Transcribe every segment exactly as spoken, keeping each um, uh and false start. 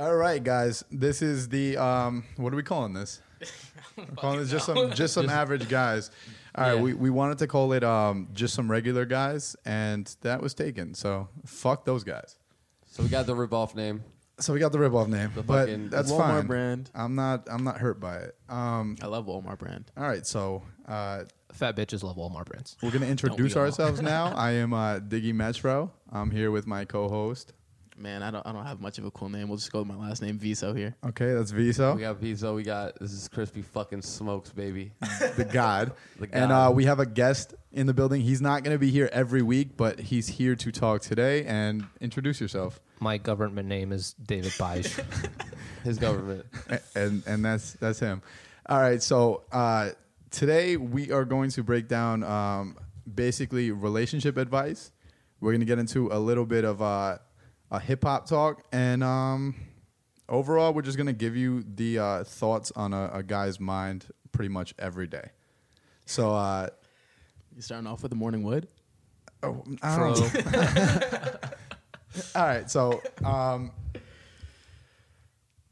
All right, guys. This is the um. What are we calling this? We're calling this just some just some average guys. All right, yeah. we, we wanted to call it um just some regular guys, and that was taken. So fuck those guys. So we got the ripoff name. So we got the ripoff name, the but that's Walmart fine. Walmart brand. I'm not. I'm not hurt by it. Um, I love Walmart brand. All right, so uh, fat bitches love Walmart brands. We're gonna introduce ourselves now. I am uh, Diggy Metro. I'm here with my co-host. Man, I don't. I don't have much of a cool name. We'll just go with my last name, Vizzo. Here. Okay, that's Vizzo. We got Vizzo. We got this is Crispy Fucking Smokes, baby. the God. The God. And uh, we have a guest in the building. He's not gonna be here every week, but he's here to talk today. And introduce yourself. My government name is David Byers. His government. And and that's that's him. All right, so uh, today we are going to break down um, basically relationship advice. We're going to get into a little bit of uh, a hip-hop talk. And um, overall, we're just going to give you the uh, thoughts on a, a guy's mind pretty much every day. So uh, you starting off with the morning wood? Oh, I don't know. All right, so um,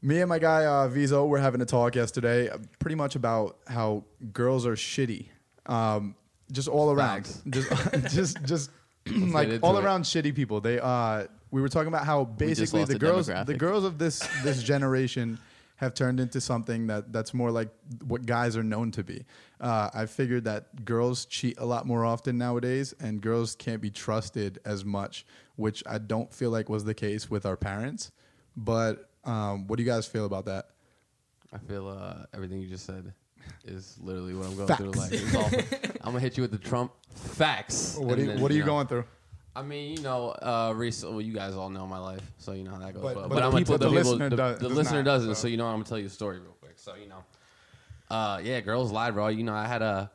me and my guy uh, Vizzo were having a talk yesterday, pretty much about how girls are shitty, um, just all around, just just just like all it. around shitty people. They uh, we were talking about how basically the girls, the girls of this this generation, have turned into something that that's more like what guys are known to be. Uh, I figured that girls cheat a lot more often nowadays, and girls can't be trusted as much, which I don't feel like was the case with our parents. But um, what do you guys feel about that? I feel uh, everything you just said is literally what I'm going Facts. through. Like, it's awful. I'm gonna hit you with the Trump facts. What are you, then, what are you, you know, going through? I mean, you know, uh, recently, well, you guys all know my life, so you know how that goes. But, but, but the, I'm people, the, the people, listener, the, does, the does listener not, doesn't, so. so you know, I'm gonna tell you a story real quick. So you know, uh, yeah, girls lie, bro. You know, I had a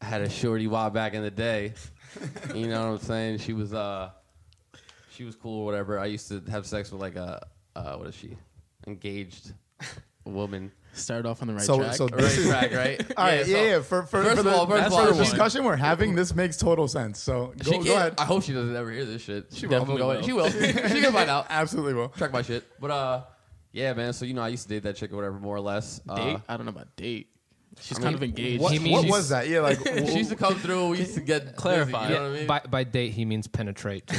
I had a shorty while back in the day. You know what I'm saying? She was uh. She was cool or whatever. I used to have sex with like a, uh, what is she? Engaged woman. Started off on the right so, track. So right track, right? All right, yeah, so yeah. For, for, first for the, of all, first for the discussion we're having, this makes total sense. So go, go ahead. I hope she doesn't ever hear this shit. She, she will, definitely will. She will. She can find out. Absolutely will. Track my shit. But uh, yeah, man. So, you know, I used to date that chick or whatever, more or less. Date? Uh, I don't know about date. She's I kind mean, of engaged. What, what was that? Yeah, like she used to come through. We used to get clarified. Yeah, you know what I mean? by, by date, he means penetrate.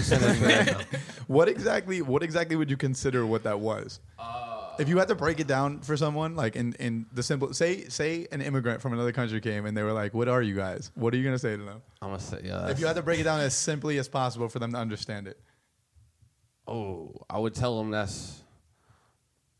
What exactly? What exactly would you consider what that was? Uh, if you had to break it down for someone, like in, in the simple, say say an immigrant from another country came and they were like, "What are you guys? What are you gonna say to them?" I'm gonna say, yeah. If you had to break it down as simply as possible for them to understand it. Oh, I would tell them that's.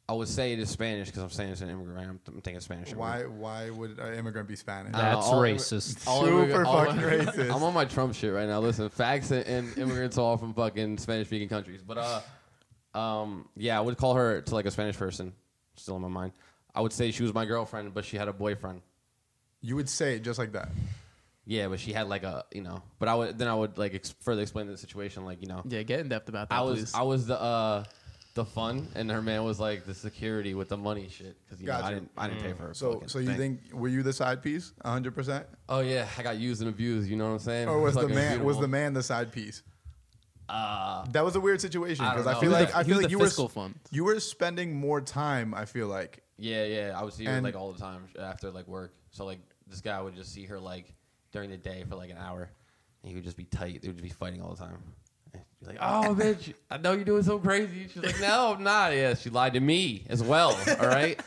I would say it is Spanish because I'm saying it's an immigrant. I'm, I'm thinking Spanish. Why? Why would an immigrant be Spanish? That's uh, racist. Super fucking racist. I'm on my Trump shit right now. Listen, facts and, and immigrants all from fucking Spanish-speaking countries. But uh, um, yeah, I would call her to like a Spanish person. Still in my mind. I would say she was my girlfriend, but she had a boyfriend. You would say it just like that. Yeah, but she had like a, you know. But I would then I would like ex- further explain the situation, like you know. Yeah, get in depth about that. I was please. I was the. Uh, The fun and her man was like the security with the money shit because you gotcha. know I didn't I didn't pay for her. So so you thing. think were you the side piece one hundred percent? Oh yeah, I got used and abused. You know what I'm saying? Or was the man beautiful. was the man the side piece? Uh, that was a weird situation because I, I feel like the, I feel like you were fun. you were spending more time. I feel like yeah yeah I would see her like all the time after like work. So like this guy would just see her like during the day for like an hour and he would just be tight. They would just be fighting all the time. She's like, oh, bitch, I know you're doing so crazy. She's like, no, I'm not. Yeah, she lied to me as well, all right?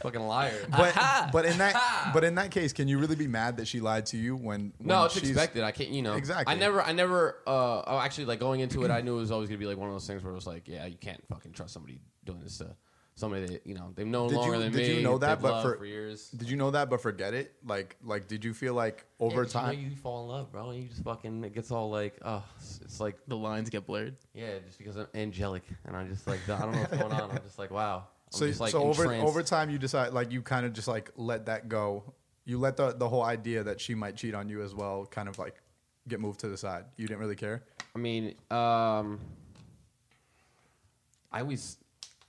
Fucking liar. But but in that but in that case, can you really be mad that she lied to you when, when No, it's she's... expected. I can't, you know. Exactly. I never, I never, uh, oh, actually, like, going into it, I knew it was always going to be, like, one of those things where it was like, yeah, you can't fucking trust somebody doing this to somebody that, you know, they've known did longer you, than did me. Did you know that, but for, for years. Did you know that, but forget it? Like, like, did you feel like over yeah, time? You, know, you fall in love, bro, and you just fucking, it gets all like, oh, it's, it's like. The lines get blurred? Yeah, just because I'm angelic, and I'm just like, I don't know what's going on. I'm just like, wow. I'm so just like so over, over time, you decide, like, you kind of just, like, let that go. You let the, the whole idea that she might cheat on you as well kind of, like, get moved to the side. You didn't really care? I mean, um, I always,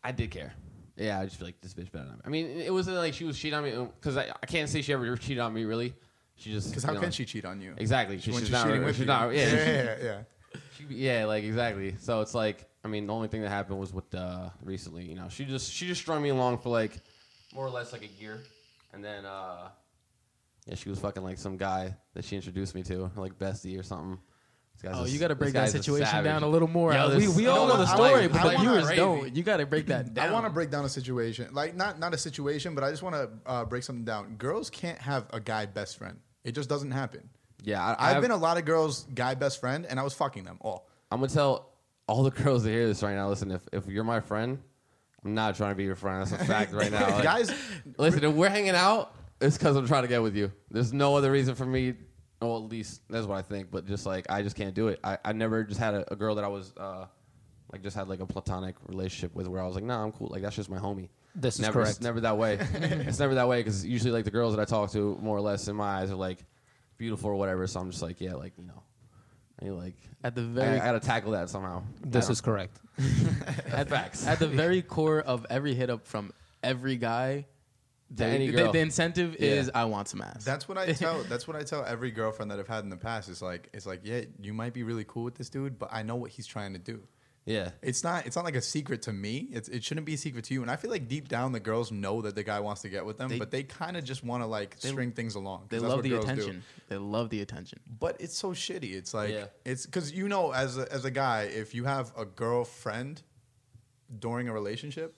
I did care. Yeah, I just feel like this bitch better not. I mean, it wasn't like she was cheating on me because I, I can't say she ever cheated on me really. She just because how know, can she cheat on you? Exactly, she, she's, she's not. Cheating with she's you. not. Yeah, yeah, yeah. yeah. She, yeah, like exactly. So it's like I mean, the only thing that happened was with uh, recently. You know, she just she just strung me along for like more or less like a year, and then uh, yeah, she was fucking like some guy that she introduced me to, like Bestie or something. Oh, you got to break that situation down a little more. Yo, we we all know the story, but the viewers don't. You got to break that down. I want to break down a situation. Like, not, not a situation, but I just want to uh, break something down. Girls can't have a guy best friend. It just doesn't happen. Yeah. I, I've, I've been a lot of girls' guy best friend, and I was fucking them all. I'm going to tell all the girls that hear this right now, listen, if, if you're my friend, I'm not trying to be your friend. That's a fact right now. Like, guys, listen, if we're hanging out, it's because I'm trying to get with you. There's no other reason for me. Well, at least that's what I think. But just like I just can't do it. I, I never just had a, a girl that I was uh, like just had like a platonic relationship with where I was like, nah, I'm cool. Like that's just my homie. This never, is correct. It's never that way. It's never that way because usually like the girls that I talk to more or less in my eyes are like beautiful or whatever. So I'm just like, yeah, like you know, I mean, like at the very, I, I gotta tackle that somehow. This is correct. At, facts. At the very core of every hit up from every guy. The, the, the incentive yeah. is I want some ass. That's what I tell. That's what I tell every girlfriend that I've had in the past. It's like it's like yeah, you might be really cool with this dude, but I know what he's trying to do. Yeah, it's not it's not like a secret to me. It's, it shouldn't be a secret to you. And I feel like deep down the girls know that the guy wants to get with them, they, but they kind of just want to like they, string things along. They love the attention. Do. They love the attention. But it's so shitty. It's like yeah. it's because you know as a, as a guy, if you have a girlfriend during a relationship.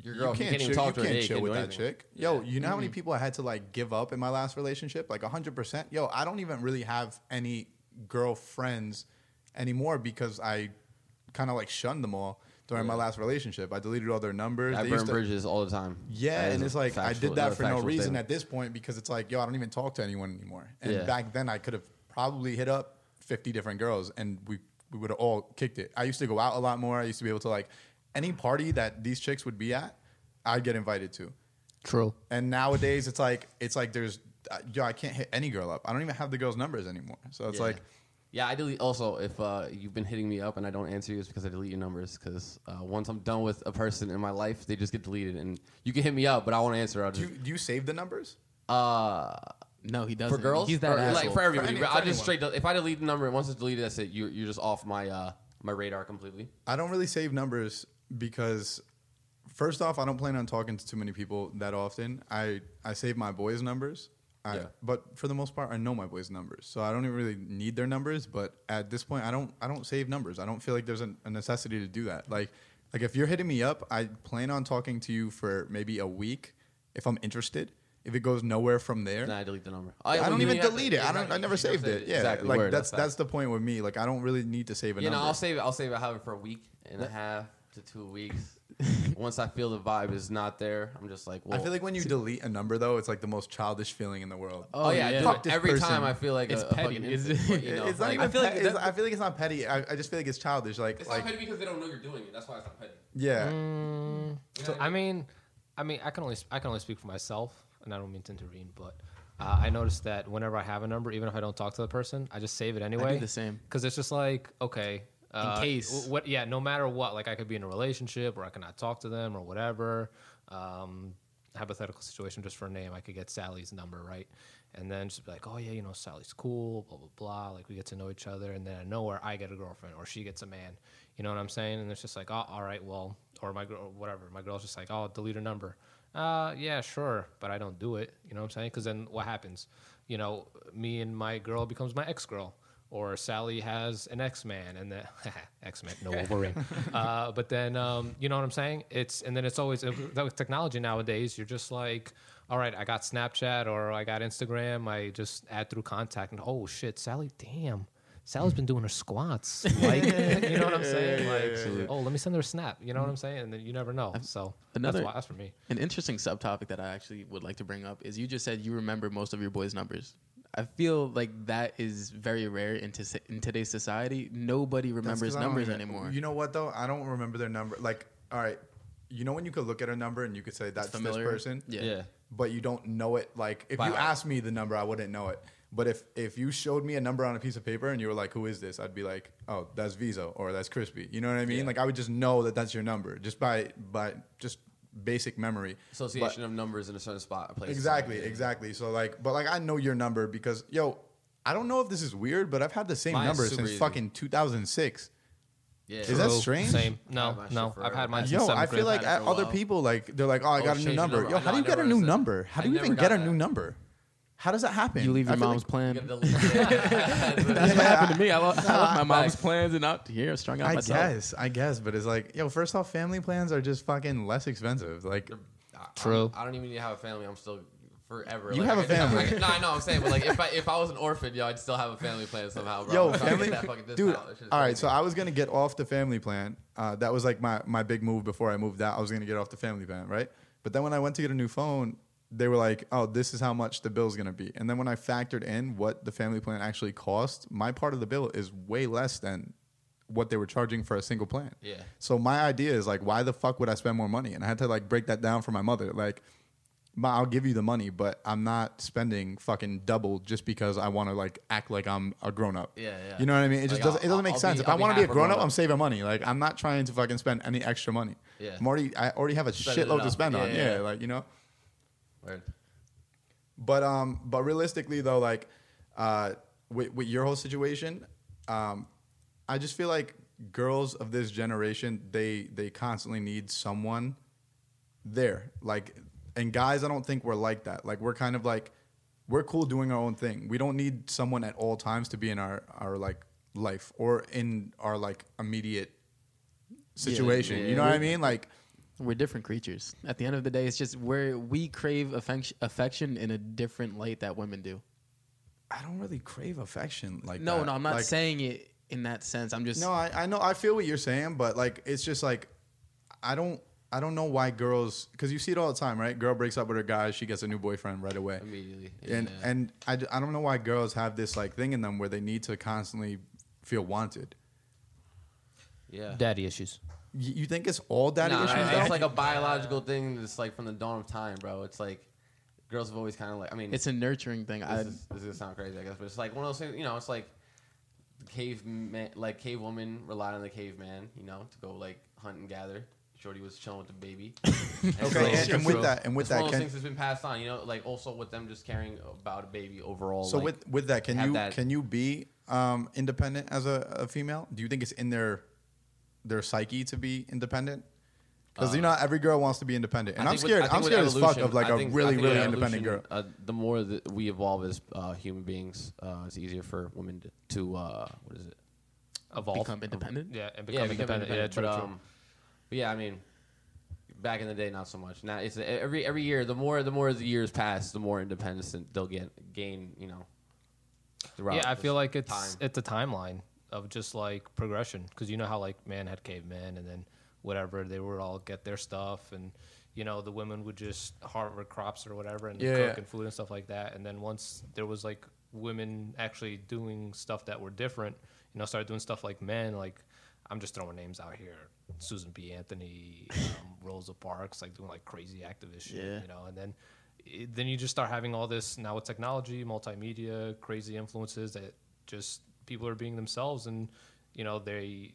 Your girl, you can't, you can't, chill, talk you can't chill with that chick. Yo, yeah. you know mm-hmm. how many people I had to, like, give up in my last relationship? Like, one hundred percent. Yo, I don't even really have any girlfriends anymore because I kind of, like, shunned them all during yeah. my last relationship. I deleted all their numbers. I they burn to, bridges all the time. Yeah, and it's like, factual, I did that for no reason statement. At this point because it's like, yo, I don't even talk to anyone anymore. And yeah. back then, I could have probably hit up fifty different girls, and we, we would have all kicked it. I used to go out a lot more. I used to be able to, like... Any party that these chicks would be at, I'd get invited to. True. And nowadays, it's like it's like there's uh, yo, I can't hit any girl up. I don't even have the girls' numbers anymore. So it's yeah. like, yeah, I delete. Also, if uh, you've been hitting me up and I don't answer you, it's because I delete your numbers. Because uh, once I'm done with a person in my life, they just get deleted. And you can hit me up, but I won't answer. I'll just do you, do you save the numbers? Uh. No, he doesn't. For girls, he's that or, like for everybody. For any, I just straight. If I delete the number and once it's deleted, that's it. You you're just off my uh, my radar completely. I don't really save numbers. Because, first off, I don't plan on talking to too many people that often. I, I save my boys' numbers. I, yeah. But for the most part, I know my boys' numbers. So I don't even really need their numbers. But at this point, I don't I don't save numbers. I don't feel like there's an, a necessity to do that. Like, like, if you're hitting me up, I plan on talking to you for maybe a week if I'm interested. If it goes nowhere from there. Nah, I delete the number. I, I don't even delete it. I don't. I never saved it. Yeah, exactly. Like, that's that's the point with me. Like, I don't really need to save a number. You know, I'll save it. I'll save it however for a week and a half. Two weeks. Once I feel the vibe is not there, I'm just like, well, I feel like when you delete a number though, it's like the most childish feeling in the world. Oh, oh yeah, yeah. Fuck this every person. Time I feel like it's a, petty. A it's, but, you know, it's not like, even. I feel, pe- like it's, I feel like it's not petty. I, I just feel like it's childish. Like it's like, not petty because they don't know you're doing it. That's why it's not petty. Yeah. Mm, so, I mean, I mean, I can only I can only speak for myself, and I don't mean to intervene, but uh, I noticed that whenever I have a number, even if I don't talk to the person, I just save it anyway. I do the same because it's just like okay. Uh, in case what yeah no matter what, like I could be in a relationship or I cannot talk to them or whatever, um hypothetical situation, just for a name, I could get Sally's number, right? And then just be like, oh yeah, you know, Sally's cool, blah blah blah, like we get to know each other. And then out of nowhere I get a girlfriend or she gets a man, you know what I'm saying? And it's just like, oh, all right, well, or my girl, whatever, my girl's just like, oh, delete her number. Uh yeah, sure, but I don't do it, you know what I'm saying? Because then what happens, you know, me and my girl becomes my ex-girl. Or Sally has an X-Man, and then X-Man, no Wolverine. uh, but then, um, you know what I'm saying? It's and then it's always it, with technology nowadays. You're just like, all right, I got Snapchat or I got Instagram. I just add through contact, and oh shit, Sally, damn, Sally's been doing her squats. Like, you know what I'm saying? Like, yeah, yeah, yeah. oh, let me send her a snap. You know what I'm saying? And then you never know. So another, that's why that's for me. An interesting subtopic that I actually would like to bring up is you just said you remember most of your boys' numbers. I feel like that is very rare in, t- in today's society. Nobody remembers numbers anymore. You know what, though? I don't remember their number. Like, all right, you know when you could look at a number and you could say, that's familiar. This person? Yeah. yeah. But you don't know it. Like, if By you asked me the number, I wouldn't know it. But if, if you showed me a number on a piece of paper and you were like, who is this? I'd be like, oh, that's Vizzo or that's Crispy. You know what I mean? Yeah. Like, I would just know that that's your number just by by just... basic memory association but, of numbers in a certain spot, a place. Exactly, exactly. So like, but like, I know your number because yo, I don't know if this is weird, but I've had the same Mine number since easy. Fucking two thousand six. Yeah. Is that strange? Same. No, no. I've had mine since seventh grade. Yo, I feel like other people, like, they're like, oh, I got a new number. Yo, how do you get a new number? How do you even get a new number? How does that happen? You leave your mom's like plan. The, yeah. That's yeah. what happened to me. I left my mom's plans and out here strung out I myself. I guess, I guess, but it's like, yo, first off, family plans are just fucking less expensive. Like, true. I, I don't even need to have a family. I'm still forever. You like, have I, a family. I, I, no, I know. I'm saying, but like, if I if I was an orphan, yo, I'd still have a family plan somehow. Bro. Yo, family, that fucking, dude. All right, crazy. So I was gonna get off the family plan. Uh, that was like my my big move before I moved out. I was gonna get off the family plan, right? But then when I went to get a new phone, they were like, oh, this is how much the bill's going to be. And then when I factored in what the family plan actually cost, my part of the bill is way less than what they were charging for a single plan. Yeah. So my idea is like, why the fuck would I spend more money? And I had to like break that down for my mother. Like, I'll give you the money, but I'm not spending fucking double just because I want to like act like I'm a grown up. Yeah, yeah. You know what I mean? It just like, doesn't. I'll, it doesn't make I'll sense. Be, if I'll I want to be a grown up, up, I'm saving money. Like I'm not trying to fucking spend any extra money. Yeah. I'm already, I already have a spend shitload to spend yeah, on. Yeah, yeah. Like you know. Word. But um, but realistically though, like, uh, with with your whole situation, um, I just feel like girls of this generation, they they constantly need someone there. Like, and guys, I don't think we're like that. Like, we're kind of like, we're cool doing our own thing. We don't need someone at all times to be in our our like life or in our like immediate situation. Yeah, yeah, you know yeah. what I mean? Like. We're different creatures. At the end of the day, it's just where we crave affection, affection in a different light that women do. I don't really crave affection like no, that. No, no, I'm not like, saying it in that sense. I'm just no. I, I know. I feel what you're saying, but like it's just like I don't. I don't know why girls, because you see it all the time, right? Girl breaks up with her guy, she gets a new boyfriend right away immediately, and yeah. and I, I don't know why girls have this like thing in them where they need to constantly feel wanted. Yeah, daddy issues. You think it's all daddy nah, issues? Right. Though? It's like a biological thing that's like from the dawn of time, bro. It's like girls have always kind of like, I mean, it's a nurturing thing. This is, this is gonna sound crazy, I guess, but it's like one of those things, you know, it's like cave man, like cave woman relied on the caveman, you know, to go like hunt and gather. Shorty was chilling with the baby. And okay, so, and, and with that, and with that, one of those things that's been passed on, you know, like also with them just caring about a baby overall. So like, with with that, can you that, can you be um, independent as a, a female? Do you think it's in their their psyche to be independent? Because, uh, you know, every girl wants to be independent. And I'm scared. With, I'm scared as fuck of, like, think, a really, really independent girl. Uh, the more that we evolve as uh, human beings, uh, it's easier for women to, to uh, what is it? Evolve. Become independent? Yeah, and become, yeah, become independent. independent. Yeah, true, but, um, true. But, yeah, I mean, back in the day, not so much. Now, it's every every year, the more the more the years pass, the more independence they'll get gain, you know. Yeah, I feel like it's time. It's a timeline of just like progression, because you know how like man had cavemen and then whatever, they would all get their stuff, and you know the women would just harvest crops or whatever and yeah, cook yeah. and food and stuff like that. And then once there was like women actually doing stuff that were different, you know, started doing stuff like men, like I'm just throwing names out here, Susan B. Anthony, um, Rosa Parks, like doing like crazy activist shit, yeah. you know, and then it, then you just start having all this now with technology, multimedia, crazy influences that just people are being themselves, and you know they.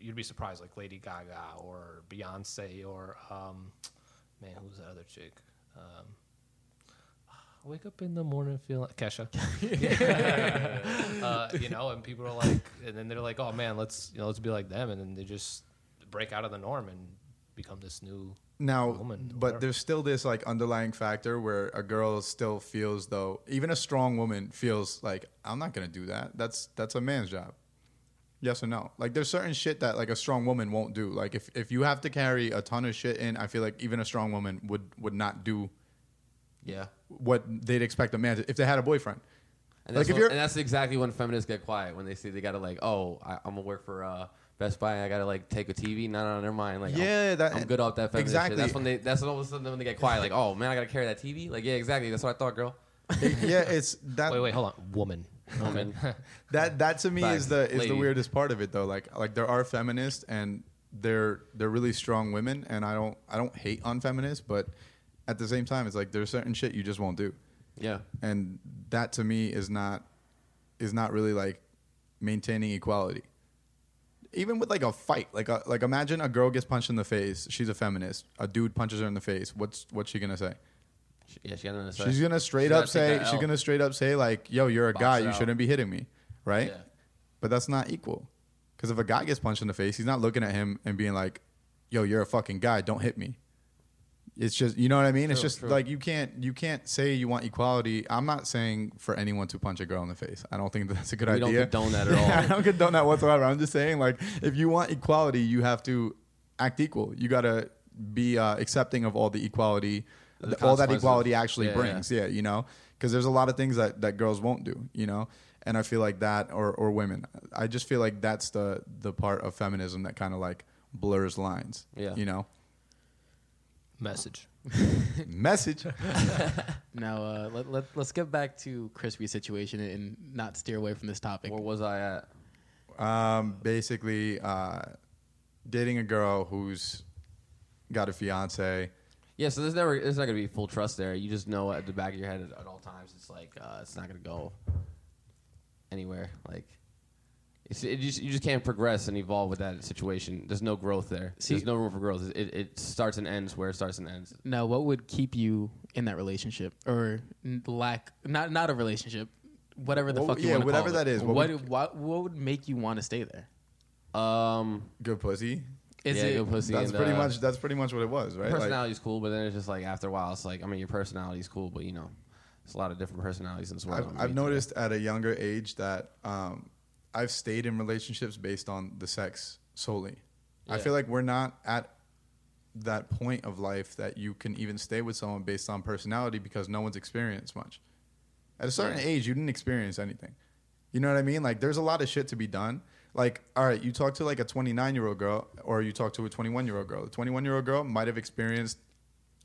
You'd be surprised, like Lady Gaga or Beyonce or um, man, who's that other chick? Um, wake up in the morning feeling Kesha, uh, you know, and people are like, and then they're like, oh man, let's you know, let's be like them, and then they just break out of the norm and become this new now, woman. But there's still this like underlying factor where a girl still feels though, even a strong woman feels like, I'm not gonna do that. That's that's a man's job. Yes or no? Like there's certain shit that like a strong woman won't do. Like if, if you have to carry a ton of shit in, I feel like even a strong woman would, would not do yeah what they'd expect a man to if they had a boyfriend. And that's, like if you're, and that's exactly when feminists get quiet, when they see they gotta like, oh, I, I'm gonna work for uh Best Buy, I gotta like take a T V. No, no, never mind. Like, yeah, that, I'm good off that feminist exactly. shit. That's when they. That's when all of a sudden when they get quiet. Like, oh man, I gotta carry that T V. Like, yeah, exactly. That's what I thought, girl. Yeah, it's that. Wait, wait, hold on, woman, woman. that that to me Bye. is the is Lady. the weirdest part of it though. Like, like there are feminists and they're they're really strong women, and I don't I don't hate on feminists, but at the same time, it's like there's certain shit you just won't do. Yeah, and that to me is not is not really like maintaining equality. Even with like a fight, like a, like imagine a girl gets punched in the face. She's a feminist. A dude punches her in the face. What's what's she gonna say? She, yeah, she's gonna say. She's gonna straight up say. She's gonna straight up say like, "Yo, you're a guy. You shouldn't be hitting me," right? Yeah. But that's not equal. Because if a guy gets punched in the face, he's not looking at him and being like, yo, you're a fucking guy, don't hit me. It's just, you know what I mean? True, it's just true. Like, you can't you can't say you want equality. I'm not saying for anyone to punch a girl in the face. I don't think that's a good we idea. We don't condone that at all. I don't condone that whatsoever. I'm just saying, like, if you want equality, you have to act equal. You got to be uh, accepting of all the equality, the all that equality actually yeah, brings. Yeah. yeah, you know? Because there's a lot of things that, that girls won't do, you know? And I feel like that, or or women. I just feel like that's the, the part of feminism that kind of, like, blurs lines, yeah. you know? Message. Message. Now, uh, let, let, let's get back to Crispy's situation and not steer away from this topic. Where was I at? Um, basically, uh, dating a girl who's got a fiance. Yeah, so there's never, there's not going to be full trust there. You just know at the back of your head at, at all times, it's like, uh, it's not going to go anywhere. Like, it's, it just, you just can't progress and evolve with that situation. There's no growth there. See, there's no room for growth. It, it starts and ends where it starts and ends. Now, what would keep you in that relationship or lack? Not not a relationship, whatever the what, fuck you yeah, want to call it. Yeah, whatever that is. What what, would, what what would make you want to stay there? Um, good pussy. Is yeah, it good pussy? That's and, pretty uh, much. That's pretty much what it was, right? Personality's like, cool, but then it's just like after a while, it's like I mean, your personality's cool, but you know, there's a lot of different personalities in this world. I've, I've noticed today. At a younger age that. Um, I've stayed in relationships based on the sex solely. Yeah. I feel like we're not at that point of life that you can even stay with someone based on personality because no one's experienced much. At a certain yeah. age, you didn't experience anything. You know what I mean? Like, there's a lot of shit to be done. Like, all right, you talk to, like, a twenty-nine-year-old girl or you talk to a twenty-one-year-old girl. The twenty-one-year-old girl might have experienced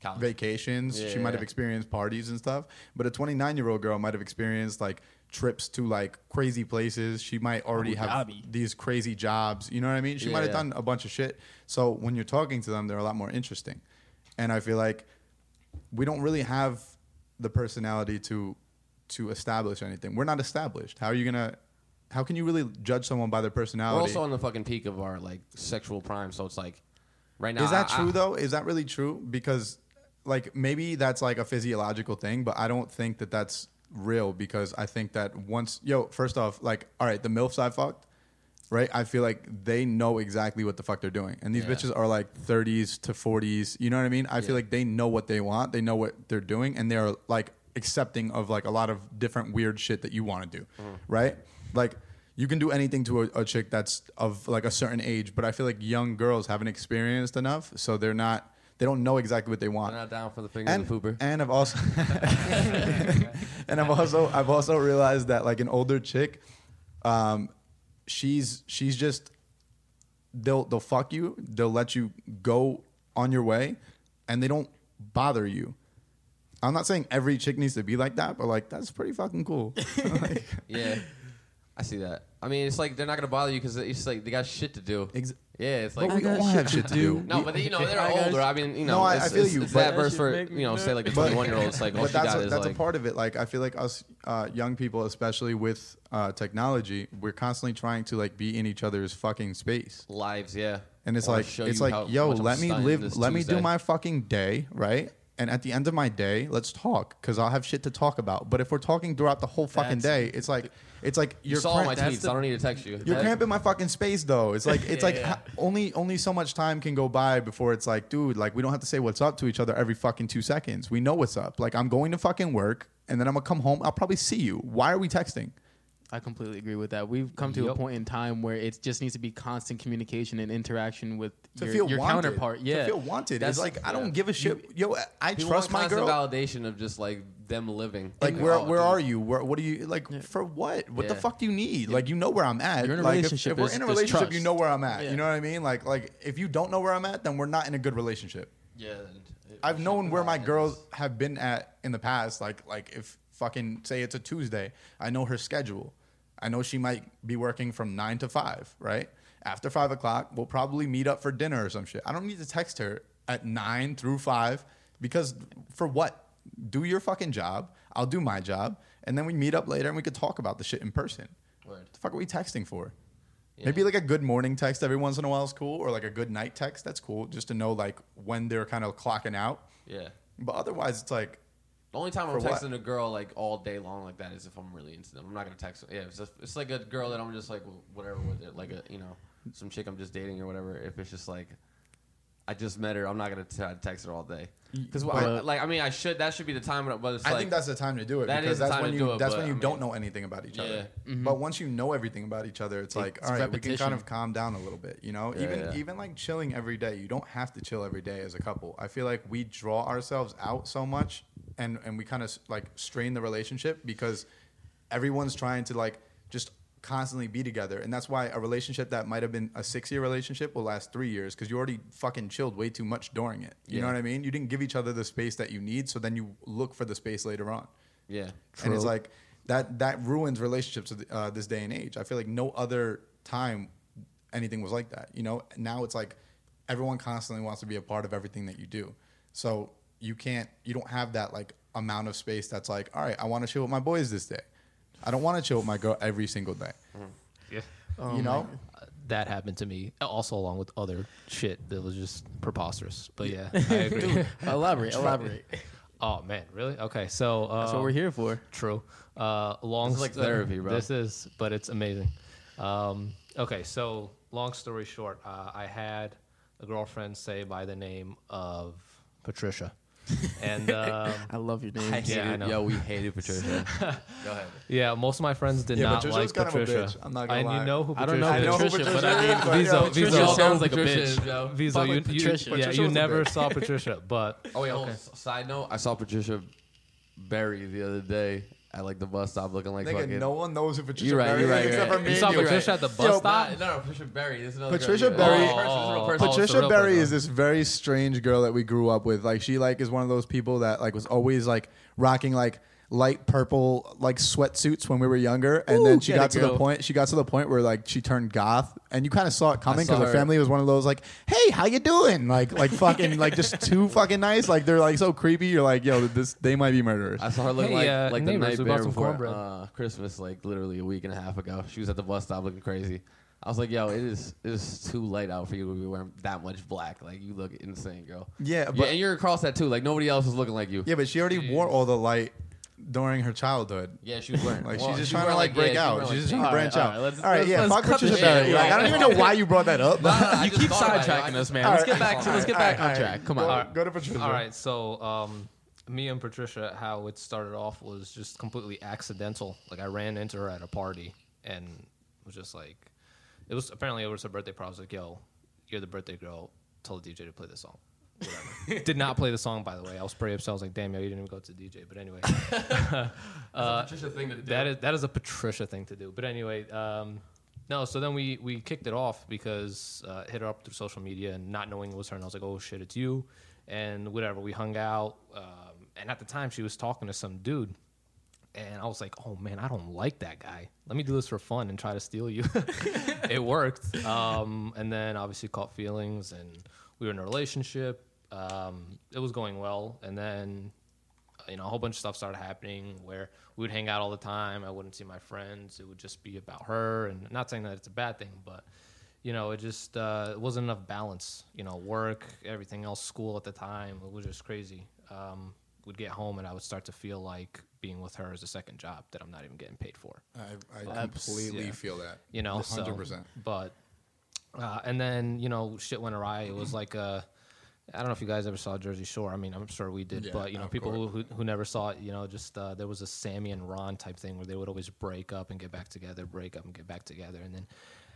College. vacations. Yeah, she yeah, might yeah. have experienced parties and stuff. But a twenty-nine-year-old girl might have experienced, like, trips to like crazy places. She might already have Hobby. these crazy jobs. You know what I mean? She yeah, might have yeah. done a bunch of shit. So when you're talking to them, they're a lot more interesting. And I feel like we don't really have the personality to to establish anything. We're not established. How are you gonna? How can you really judge someone by their personality? We're also on the fucking peak of our like sexual prime. So it's like right now. Is that I, true I, though? Is that really true? Because like maybe that's like a physiological thing, but I don't think that that's real because I think that once yo first off like all right the MILFs I fucked right I feel like they know exactly what the fuck they're doing and these yeah. bitches are like thirties to forties you know what I mean I yeah. feel like they know what they want they know what they're doing and they're like accepting of like a lot of different weird shit that you want to do mm. right like you can do anything to a, a chick that's of like a certain age but I feel like young girls haven't experienced enough so they're not they don't know exactly what they want. They're not down for the fingers and, of the pooper. And I've also, and I've also, I've also realized that like an older chick, um, she's she's just they'll they'll fuck you, they'll let you go on your way, and they don't bother you. I'm not saying every chick needs to be like that, but like that's pretty fucking cool. Like, yeah, I see that. I mean, it's like they're not gonna bother you because it's like they got shit to do. Exactly. Yeah, it's like but we don't have shit to do. No, but they, you know they're I older. I mean, you know, no, I, it's, I feel it's, you, it's that verse for you know, say like a twenty-one-year-old. It's like all she got a, is that's like, a part of it. Like I feel like us uh, young people, especially with uh, technology, we're constantly trying to like be in each other's fucking space, lives. Yeah, and it's like it's like yo, let me live, let me do my fucking day, right? And at the end of my day, let's talk because I'll have shit to talk about. But if we're talking throughout the whole fucking that's, day, it's like it's like you you're saw cramp- my tweets. The, I don't need to text you. You're cramping my fucking space though. It's like it's yeah, like yeah. Ha- only only so much time can go by before it's like, dude, like we don't have to say what's up to each other every fucking two seconds. We know what's up. Like I'm going to fucking work and then I'm gonna come home. I'll probably see you. Why are we texting? I completely agree with that. We've come to yep. a point in time where it just needs to be constant communication and interaction with to your, feel your counterpart. Yeah, to feel wanted. That's, it's like yeah. I don't give a shit. Yo, I people trust want my girl. Validation of just like them living. Like where where are you? Where what are you like yeah. for? What what yeah. the fuck do you need? Yeah. Like you know where I'm at. You're in a like, relationship. If, if we're in a relationship, trust. You know where I'm at. Yeah. You know what I mean? Like like if you don't know where I'm at, then we're not in a good relationship. Yeah, I've known where my girls have been at in the past. Like like if. Fucking say it's a Tuesday. I know her schedule. I know she might be working from nine to five, right? After five o'clock, we'll probably meet up for dinner or some shit. I don't need to text her at nine through five because for what? Do your fucking job. I'll do my job. And then we meet up later and we could talk about the shit in person. Word. What the fuck are we texting for? Yeah. Maybe like a good morning text every once in a while is cool or like a good night text. That's cool just to know like when they're kind of clocking out. Yeah. But otherwise it's like, The only time I'm for texting what? a girl like all day long like that is if I'm really into them. I'm not gonna text. Yeah, it's, just, it's like a girl that I'm just like whatever with it. Like a you know some chick I'm just dating or whatever. If it's just like I just met her, I'm not gonna t- text her all day. Because well, like I mean I should that should be the time. But it's I like, think that's the time to do it that because is that's, when you, it, that's when you that's when you don't know anything about each yeah. other. Mm-hmm. But once you know everything about each other, it's, it's like all right, repetition. We can kind of calm down a little bit. You know, yeah, even yeah. even like chilling every day. You don't have to chill every day as a couple. I feel like we draw ourselves out so much. And and we kind of like strain the relationship because everyone's trying to like just constantly be together. And that's why a relationship that might have been a six year relationship will last three years because you already fucking chilled way too much during it. You yeah. know what I mean? You didn't give each other the space that you need. So then you look for the space later on. Yeah. True. And it's like that that ruins relationships uh, this day and age. I feel like no other time anything was like that. You know, now it's like everyone constantly wants to be a part of everything that you do. So. You can't, you don't have that like amount of space that's like, all right, I want to chill with my boys this day. I don't want to chill with my girl every single day. Mm. Yeah. Um, you know? That happened to me also along with other shit that was just preposterous. But yeah, I agree. Dude, elaborate, elaborate. Oh man, really? Okay, so. Uh, that's what we're here for. True. Uh, long this is like st- therapy, bro. This is, but it's amazing. Um, okay, so long story short, uh, I had a girlfriend say by the name of Patricia. And um, I love your name. Yeah, I know. Yo, we hated Patricia. Go ahead. Yeah, most of my friends did yeah, not Patricia's like kind Patricia. Of a bitch. I'm not gonna and lie. You know who Patricia is. I don't know Patricia, Patricia but I mean, Vizzo, Vizzo, Vizzo sounds like a bitch. Vizzo, you, you, Patricia. Yeah, Patricia you never saw Patricia, but oh yeah. Okay. Oh, side note, I saw Patricia Berry the other day. At like the bus stop, looking like Nigga, fucking. No one knows who Patricia right, Berry is right, except right. for me. You saw Patricia right. at the bus Yo, stop? No, no, Patricia Berry. This is another Patricia girl. Berry. Oh, oh, Patricia oh, Berry is this very strange girl that we grew up with. Like she like is one of those people that like was always like rocking like light purple like sweatsuits when we were younger, and Ooh, then she got to girl. the point. She got to the point where like she turned goth, and you kind of saw it coming because her family was one of those like, "Hey, how you doing?" Like like fucking like just too fucking nice. Like they're like so creepy. You're like, "Yo, this they might be murderers." I saw her look hey, like uh, like the night before uh, Christmas, like literally a week and a half ago. She was at the bus stop looking crazy. I was like, yo, it is it is too light out for you to be wearing that much black. Like, you look insane, girl. Yeah, but yeah, and you're across that too. Like nobody else is looking like you. Yeah, but she already Jeez. wore all the light. During her childhood. Yeah, she was wearing. Like, well, she's just she trying to, like, break yeah, out. She's like, just trying to branch out. All right, let's, all right let's, yeah, let's fuck Patricia Berry. Like, I don't even know why you brought that up. No, no, no, you keep sidetracking us, man. Right, let's get back to, right, let's get back right, on track. Come on. Go, all right. go to Patricia. All right, so um, me and Patricia, how it started off was just completely accidental. Like, I ran into her at a party and was just like, it was apparently it was her birthday party. I was like, yo, you're the birthday girl. Tell the D J to play this song. Did not play the song, by the way. I was pretty upset. I was like, damn, yo, you didn't even go to the D J. But anyway. uh, That's a Patricia thing to do. That is, that is a Patricia thing to do. But anyway, um, no, so then we, we kicked it off because uh, hit her up through social media and not knowing it was her. And I was like, oh, shit, it's you. And whatever, we hung out. Um, and at the time, she was talking to some dude. And I was like, oh, man, I don't like that guy. Let me do this for fun and try to steal you. It worked. Um, and then obviously caught feelings and... We were in a relationship. Um, it was going well. And then, you know, a whole bunch of stuff started happening where we would hang out all the time. I wouldn't see my friends. It would just be about her. And not saying that it's a bad thing, but, you know, it just uh, it wasn't enough balance. You know, work, everything else, school at the time. It was just crazy. Um, we'd get home and I would start to feel like being with her is a second job that I'm not even getting paid for. I, I but, completely yeah. feel that. You know, one hundred percent. So, but... Uh, and then, you know, shit went awry. It was like, a, I don't know if you guys ever saw Jersey Shore. I mean, I'm sure we did. Yeah, but, you know, people who, who who never saw it, you know, just uh, there was a Sammy and Ron type thing where they would always break up and get back together, break up and get back together. And then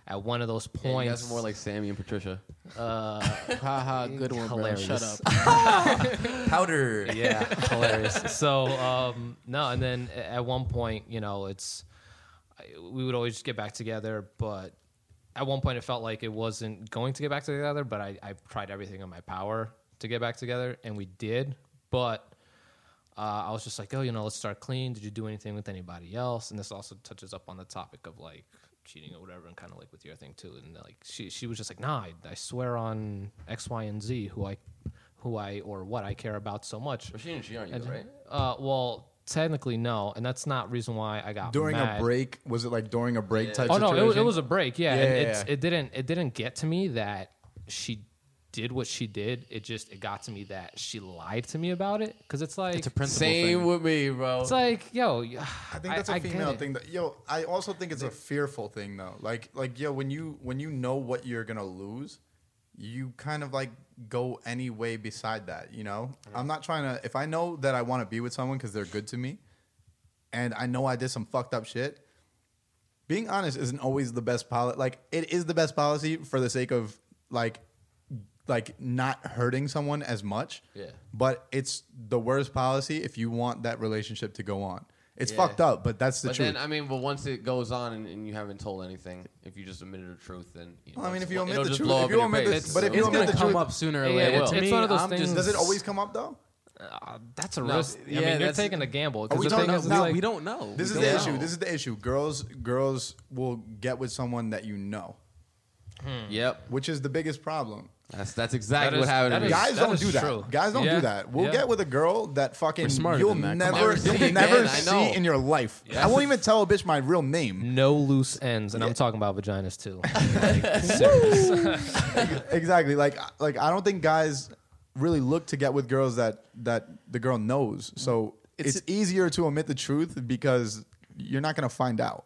at one of those points. That's yeah, more like Sammy and Patricia. Uh, haha, good one, hilarious. Bro. Shut up. Powder. Yeah, hilarious. So, um, no, and then at one point, you know, it's, we would always get back together, but. At one point, it felt like it wasn't going to get back together, but I, I tried everything in my power to get back together, and we did. But uh, I was just like, oh, you know, let's start clean. Did you do anything with anybody else? And this also touches up on the topic of, like, cheating or whatever and kind of, like, with your thing, too. And, like, she she was just like, nah, I, I swear on X, Y, and Z, who I, who I or what I care about so much. But she didn't cheat on you, and, right? Uh, well... Technically, no, and that's not reason why I got during mad. a break. Was it like during a break yeah. type? Oh no, situation? It, was, it was a break. Yeah, yeah, and yeah, it's, yeah, it didn't. It didn't get to me that she did what she did, it just it got to me that she lied to me about it, because it's like it's a principle same thing with me, bro. It's like, yo, I think that's I, a female thing. That, yo, I also think it's a fearful thing though. Like, like yo, when you when you know what you're gonna lose, you kind of like go any way beside that. You know, yeah. I'm not trying to. If I know that I want to be with someone because they're good to me, and I know I did some fucked up shit, being honest isn't always the best policy. Like, it is the best policy for the sake of like. like not hurting someone as much. Yeah. But it's the worst policy if you want that relationship to go on. It's yeah. fucked up, but that's the but truth. Then, I mean, but once it goes on and, and you haven't told anything, if you just admitted the truth, then you know, well, I mean, if you omit the truth, if you omit this, but if you omit the truth, come up sooner or later. Yeah, to it's me, one of those I'm things. Just, does it always come up though? Uh, that's a no, risk. Yeah, I mean, you're taking a gamble. Because we, no, like, we don't know. This is the issue. This is the issue. Girls, girls will get with someone that you know. Yep. Which is the biggest problem. That's that's exactly that is, what happened. Is, guys, don't do true. that. Guys don't yeah. do that. We'll yeah. get with a girl that fucking you'll that. never, you'll never see in your life. Yeah. I won't even tell a bitch my real name. No loose ends, and yeah. I'm talking about vaginas too. Like, exactly. Like like I don't think guys really look to get with girls that that the girl knows. So it's, it's easier to omit the truth because you're not gonna find out.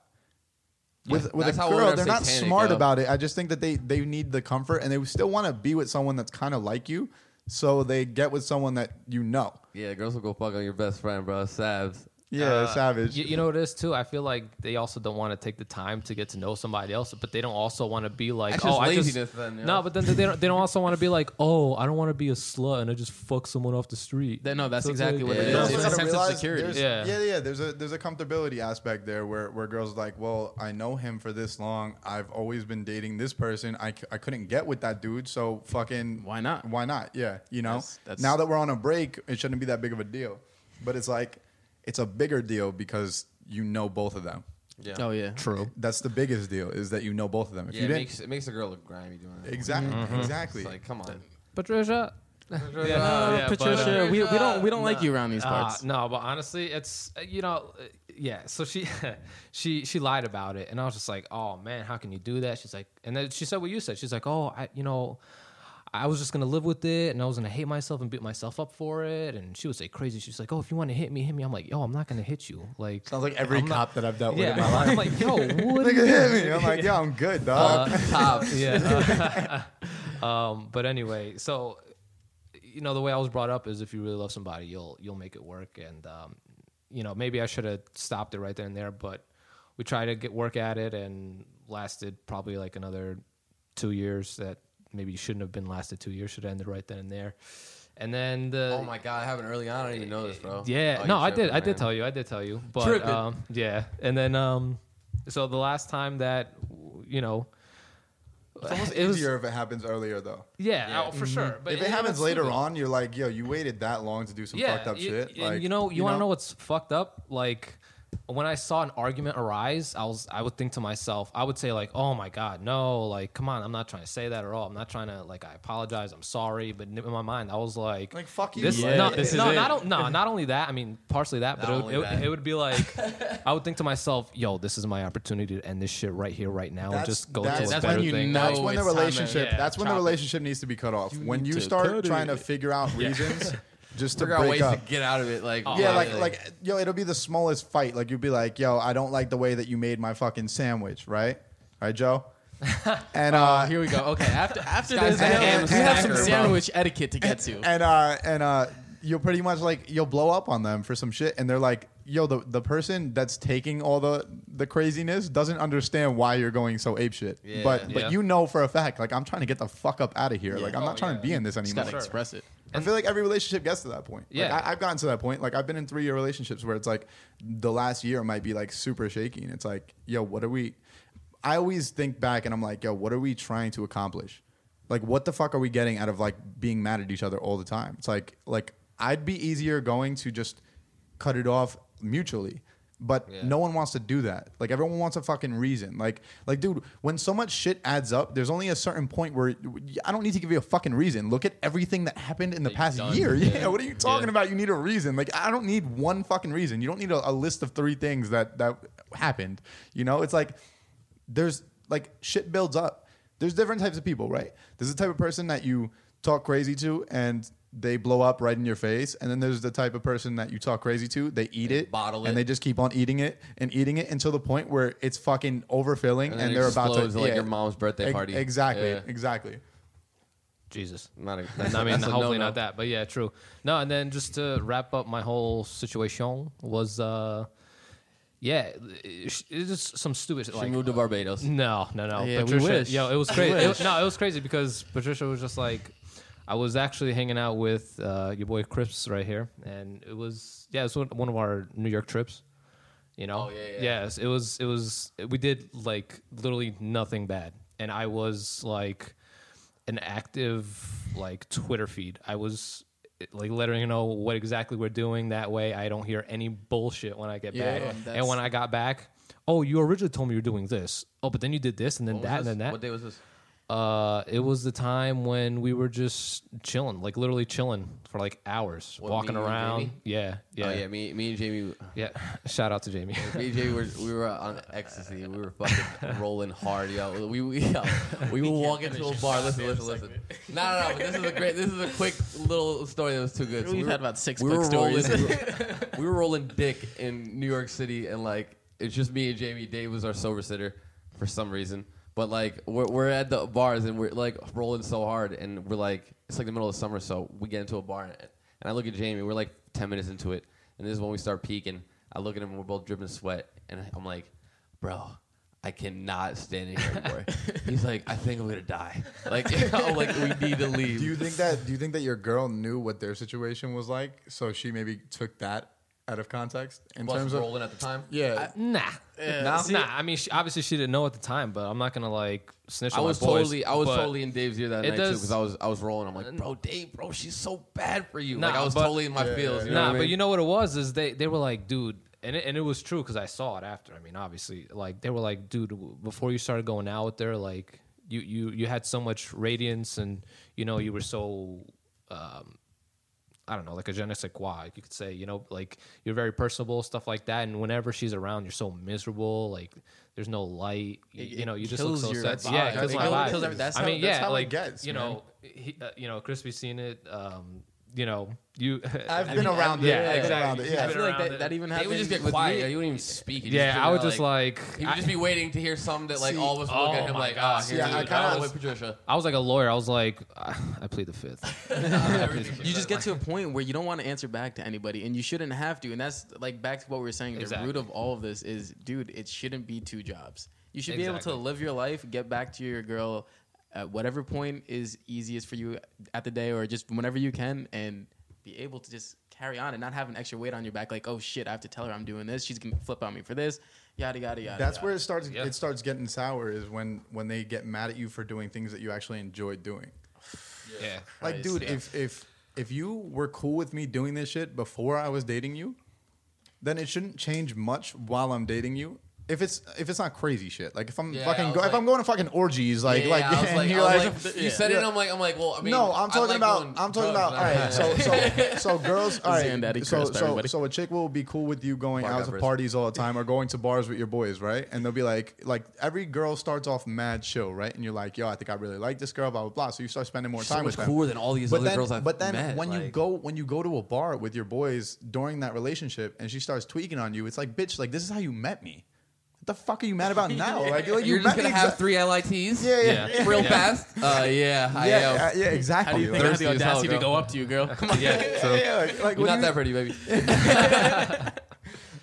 With yeah, with a girl, they're not smart yo. about it. I just think that they, they need the comfort, and they still want to be with someone that's kind of like you, so they get with someone that you know. Yeah, girls will go fuck on your best friend, bro. Savs. Yeah, uh, savage. You, you know what it is, too? I feel like they also don't want to take the time to get to know somebody else, but they don't also want to be like, that's oh, just I laziness just... Then, you know? No, but then they don't, they don't also want to be like, oh, I don't want to be a slut and I just fuck someone off the street. Then, no, that's so exactly like, what yeah, it yeah. is. It's a sense of security. Yeah. yeah, yeah, there's a there's a comfortability aspect there where, where girls are like, well, I know him for this long. I've always been dating this person. I, c- I couldn't get with that dude, so fucking... Why not? Why not? Yeah, you know? That's, that's... Now that we're on a break, it shouldn't be that big of a deal. But it's like... It's a bigger deal because you know both of them. Yeah. Oh, yeah. True. That's the biggest deal is that you know both of them. If yeah, you it, makes, it makes a girl look grimy doing that. Exactly. Mm-hmm. Exactly. It's like, come on. Patricia. Patricia. Yeah, no, yeah, Patricia. But, uh, we, we don't, we don't no. like you around these parts. Uh, no, but honestly, it's, you know, yeah. So she she, she lied about it. And I was just like, oh, man, how can you do that? She's like, and then she said what you said. She's like, oh, I, you know. I was just going to live with it, and I was going to hate myself and beat myself up for it. And she would say crazy. She's like, oh, if you want to hit me, hit me. I'm like, yo, I'm not going to hit you. Like, sounds like every I'm cop not, that I've dealt yeah, with in my life. I'm like, yo, what are you hit me? I'm like, yo, I'm good, dog. Uh, cops. Yeah. Uh, um, but anyway, so, you know, the way I was brought up is if you really love somebody, you'll you'll make it work. And, um, you know, maybe I should have stopped it right there and there, but we tried to get work at it and lasted probably like another two years that, maybe shouldn't have been lasted two years. Should have ended right then and there. And then the... Oh, my God. I happened early on. I didn't even know this, bro. Yeah. Oh, no, I did. Man. I did tell you. I did tell you. But um, yeah. And then... um, so the last time that, you know... It's almost it easier was, if it happens earlier, though. Yeah, yeah. for mm-hmm. sure. But if it, it happens later stupid. on, you're like, yo, you waited that long to do some yeah, fucked up y- shit. Y- like, you know, you, you want to know? know what's fucked up? Like... When I saw an argument arise, I was I would think to myself, I would say like, oh my God, no, like, come on, I'm not trying to say that at all. I'm not trying to like, I apologize, I'm sorry, but in my mind, I was like, like fuck you, this, yeah, no, yeah, this no, is not it. no, not only that, I mean, partially that, but it, it, that. it would be like, I would think to myself, yo, this is my opportunity to end this shit right here, right now, and just go to a better when you thing. Know that's when the relationship, to, yeah, that's when the relationship it. needs to be cut off. You when you to start trying it. to figure out yeah. reasons. Just to break ways up. to get out of it, like yeah, like, like yo, it'll be the smallest fight. Like you'd be like, yo, I don't like the way that you made my fucking sandwich, right? Right, Joe. And uh, uh, here we go. Okay, after after this, we have some sandwich bro. etiquette to get to. And, and uh, and uh, you'll pretty much like you'll blow up on them for some shit, and they're like, yo, the the person that's taking all the the craziness doesn't understand why you're going so apeshit. Yeah. But yeah. but you know for a fact, like I'm trying to get the fuck up out of here. Yeah. Like I'm oh, not trying yeah. to be in this anymore. Just gotta sure. express it. I feel like every relationship gets to that point. Yeah. Like, I, I've gotten to that point. Like, I've been in three-year relationships where it's like the last year might be, like, super shaky. And it's like, yo, what are we... I always think back and I'm like, yo, what are we trying to accomplish? Like, what the fuck are we getting out of, like, being mad at each other all the time? It's like, like I'd be easier going to just cut it off mutually. But yeah. no one wants to do that. Like, everyone wants a fucking reason. Like, like, dude, when so much shit adds up, there's only a certain point where I don't need to give you a fucking reason. Look at everything that happened in the that past year. Yeah. yeah, what are you talking yeah. about? You need a reason. Like, I don't need one fucking reason. You don't need a, a list of three things that, that happened. You know, it's like there's, like, shit builds up. There's different types of people, right? There's the type of person that you talk crazy to and they blow up right in your face. And then there's the type of person that you talk crazy to. They eat they it, bottle it, and they just keep on eating it and eating it until the point where it's fucking overfilling and, and they're about to like yeah, your mom's birthday e- party. Exactly, yeah. exactly. Jesus, not a, that's, I mean, that's hopefully no, not no. that, but yeah, true. No, and then just to wrap up my whole situation was, uh, yeah, it's just some stupid shit. She like, moved to Barbados. No, no, no. Yeah, Patricia, we wish. Yo, it was crazy. It, no, it was crazy because Patricia was just like, I was actually hanging out with uh, your boy Chris right here, and it was yeah, it was one of our New York trips. You know, oh, yeah, yeah. yes, it was. It was. We did like literally nothing bad, and I was like an active like Twitter feed. I was like letting you know what exactly we're doing. That way I don't hear any bullshit when I get yeah, back. Yeah, and when I got back, oh, you originally told me you were doing this. Oh, but then you did this and then that and then that. What day was this? Uh, it was the time when we were just chilling, like literally chilling for like hours, what, walking around. Yeah, yeah. Oh yeah, me, me and Jamie. Yeah, shout out to Jamie. Me and Jamie were we were on ecstasy. We were fucking rolling hard, yo. We we yo, we were walking to a bar. Listen, listen, listen. No, no, no. But this is a great. This is a quick little story that was too good. So We've we had about six we quick stories. Rolling, we, were, we were rolling dick in New York City, and like it's just me and Jamie. Dave was our sober sitter for some reason. But, like, we're, we're at the bars, and we're, like, rolling so hard, and we're, like, it's, like, the middle of summer, so we get into a bar, and I look at Jamie. We're, like, ten minutes into it, and this is when we start peaking. I look at him, and we're both dripping sweat, and I'm, like, bro, I cannot stand it here anymore. He's, like, I think I'm going to die. Like, you know, like, we need to leave. Do you think that Do you think that your girl knew what their situation was like, so she maybe took that out of context in Plus terms rolling of rolling at the time? Yeah. I, nah. Yeah. Nah. See, nah. I mean, she, obviously she didn't know at the time, but I'm not gonna like snitch on I was my boys, totally, I was totally in Dave's ear that night does, too, because I was I was rolling. I'm like, bro, Dave, bro, she's so bad for you. Nah, like I was but, totally in my yeah, feels. You know nah, what I mean? But you know what it was is they they were like, dude, and it, and it was true because I saw it after. I mean, obviously, like they were like, dude, before you started going out with her, like you you you had so much radiance, and you know you were so. Um, I don't know, like a je ne sais quoi. You could say, you know, like you're very personable, stuff like that. And whenever she's around, you're so miserable. Like there's no light. You, it, you know, you just look so sad. Yeah, it kills my vibe. That's I mean, how, yeah, that's how like, it gets. You know, he, uh, you know, Crispy's seen it. Um, you know, you. I've been around it. Yeah, exactly. I feel like that, that even happened. It would just get quiet. You wouldn't even speak. Yeah, I would just like. He would just be waiting to hear something that like all of us would look at him like, ah, here's with Patricia. I was like a lawyer. I was like, I plead the fifth. You just get to a point where you don't want to answer back to anybody, and you shouldn't have to. And that's like back to what we were saying. The root of all of this is, dude, it shouldn't be two jobs. You should be able to live your life, get back to your girl at whatever point is easiest for you at the day or just whenever you can, and be able to just carry on and not have an extra weight on your back like, oh shit, I have to tell her I'm doing this, she's gonna flip on me for this, yada yada yada. That's yada. Where it starts yep. it starts getting sour is when when they get mad at you for doing things that you actually enjoy doing. Yeah. yeah. Like Christ, dude, yeah. if if if you were cool with me doing this shit before I was dating you, then it shouldn't change much while I'm dating you. If it's if it's not crazy shit, like if I'm yeah, fucking go, like, if I'm going to fucking orgies, like yeah, like, yeah, and like, you're like, like you said yeah. it, and I'm like I'm like well I mean, no I'm talking like about I'm talking about all right so so so girls all right so so so a chick will be cool with you going Mark out to parties all the time or going to bars with your boys, right? And they'll be like like every girl starts off mad chill, right? And you're like, yo, I think I really like this girl, blah blah blah. So you start spending more She's time so much with cooler them. Than all these but other then, girls I've met. But then when you go when you go to a bar with your boys during that relationship and she starts tweaking on you, it's like, bitch, like this is how you met me. What the fuck are you mad about now? Like, like you're you just gonna exa- have three L I Ts, yeah, yeah, yeah. real yeah. fast. Uh, yeah, I yeah, uh, yeah, exactly. How do you think I have the audacity to go up to you, girl? Come on, yeah, yeah, so. yeah, yeah like, like, you're not you... that pretty, baby.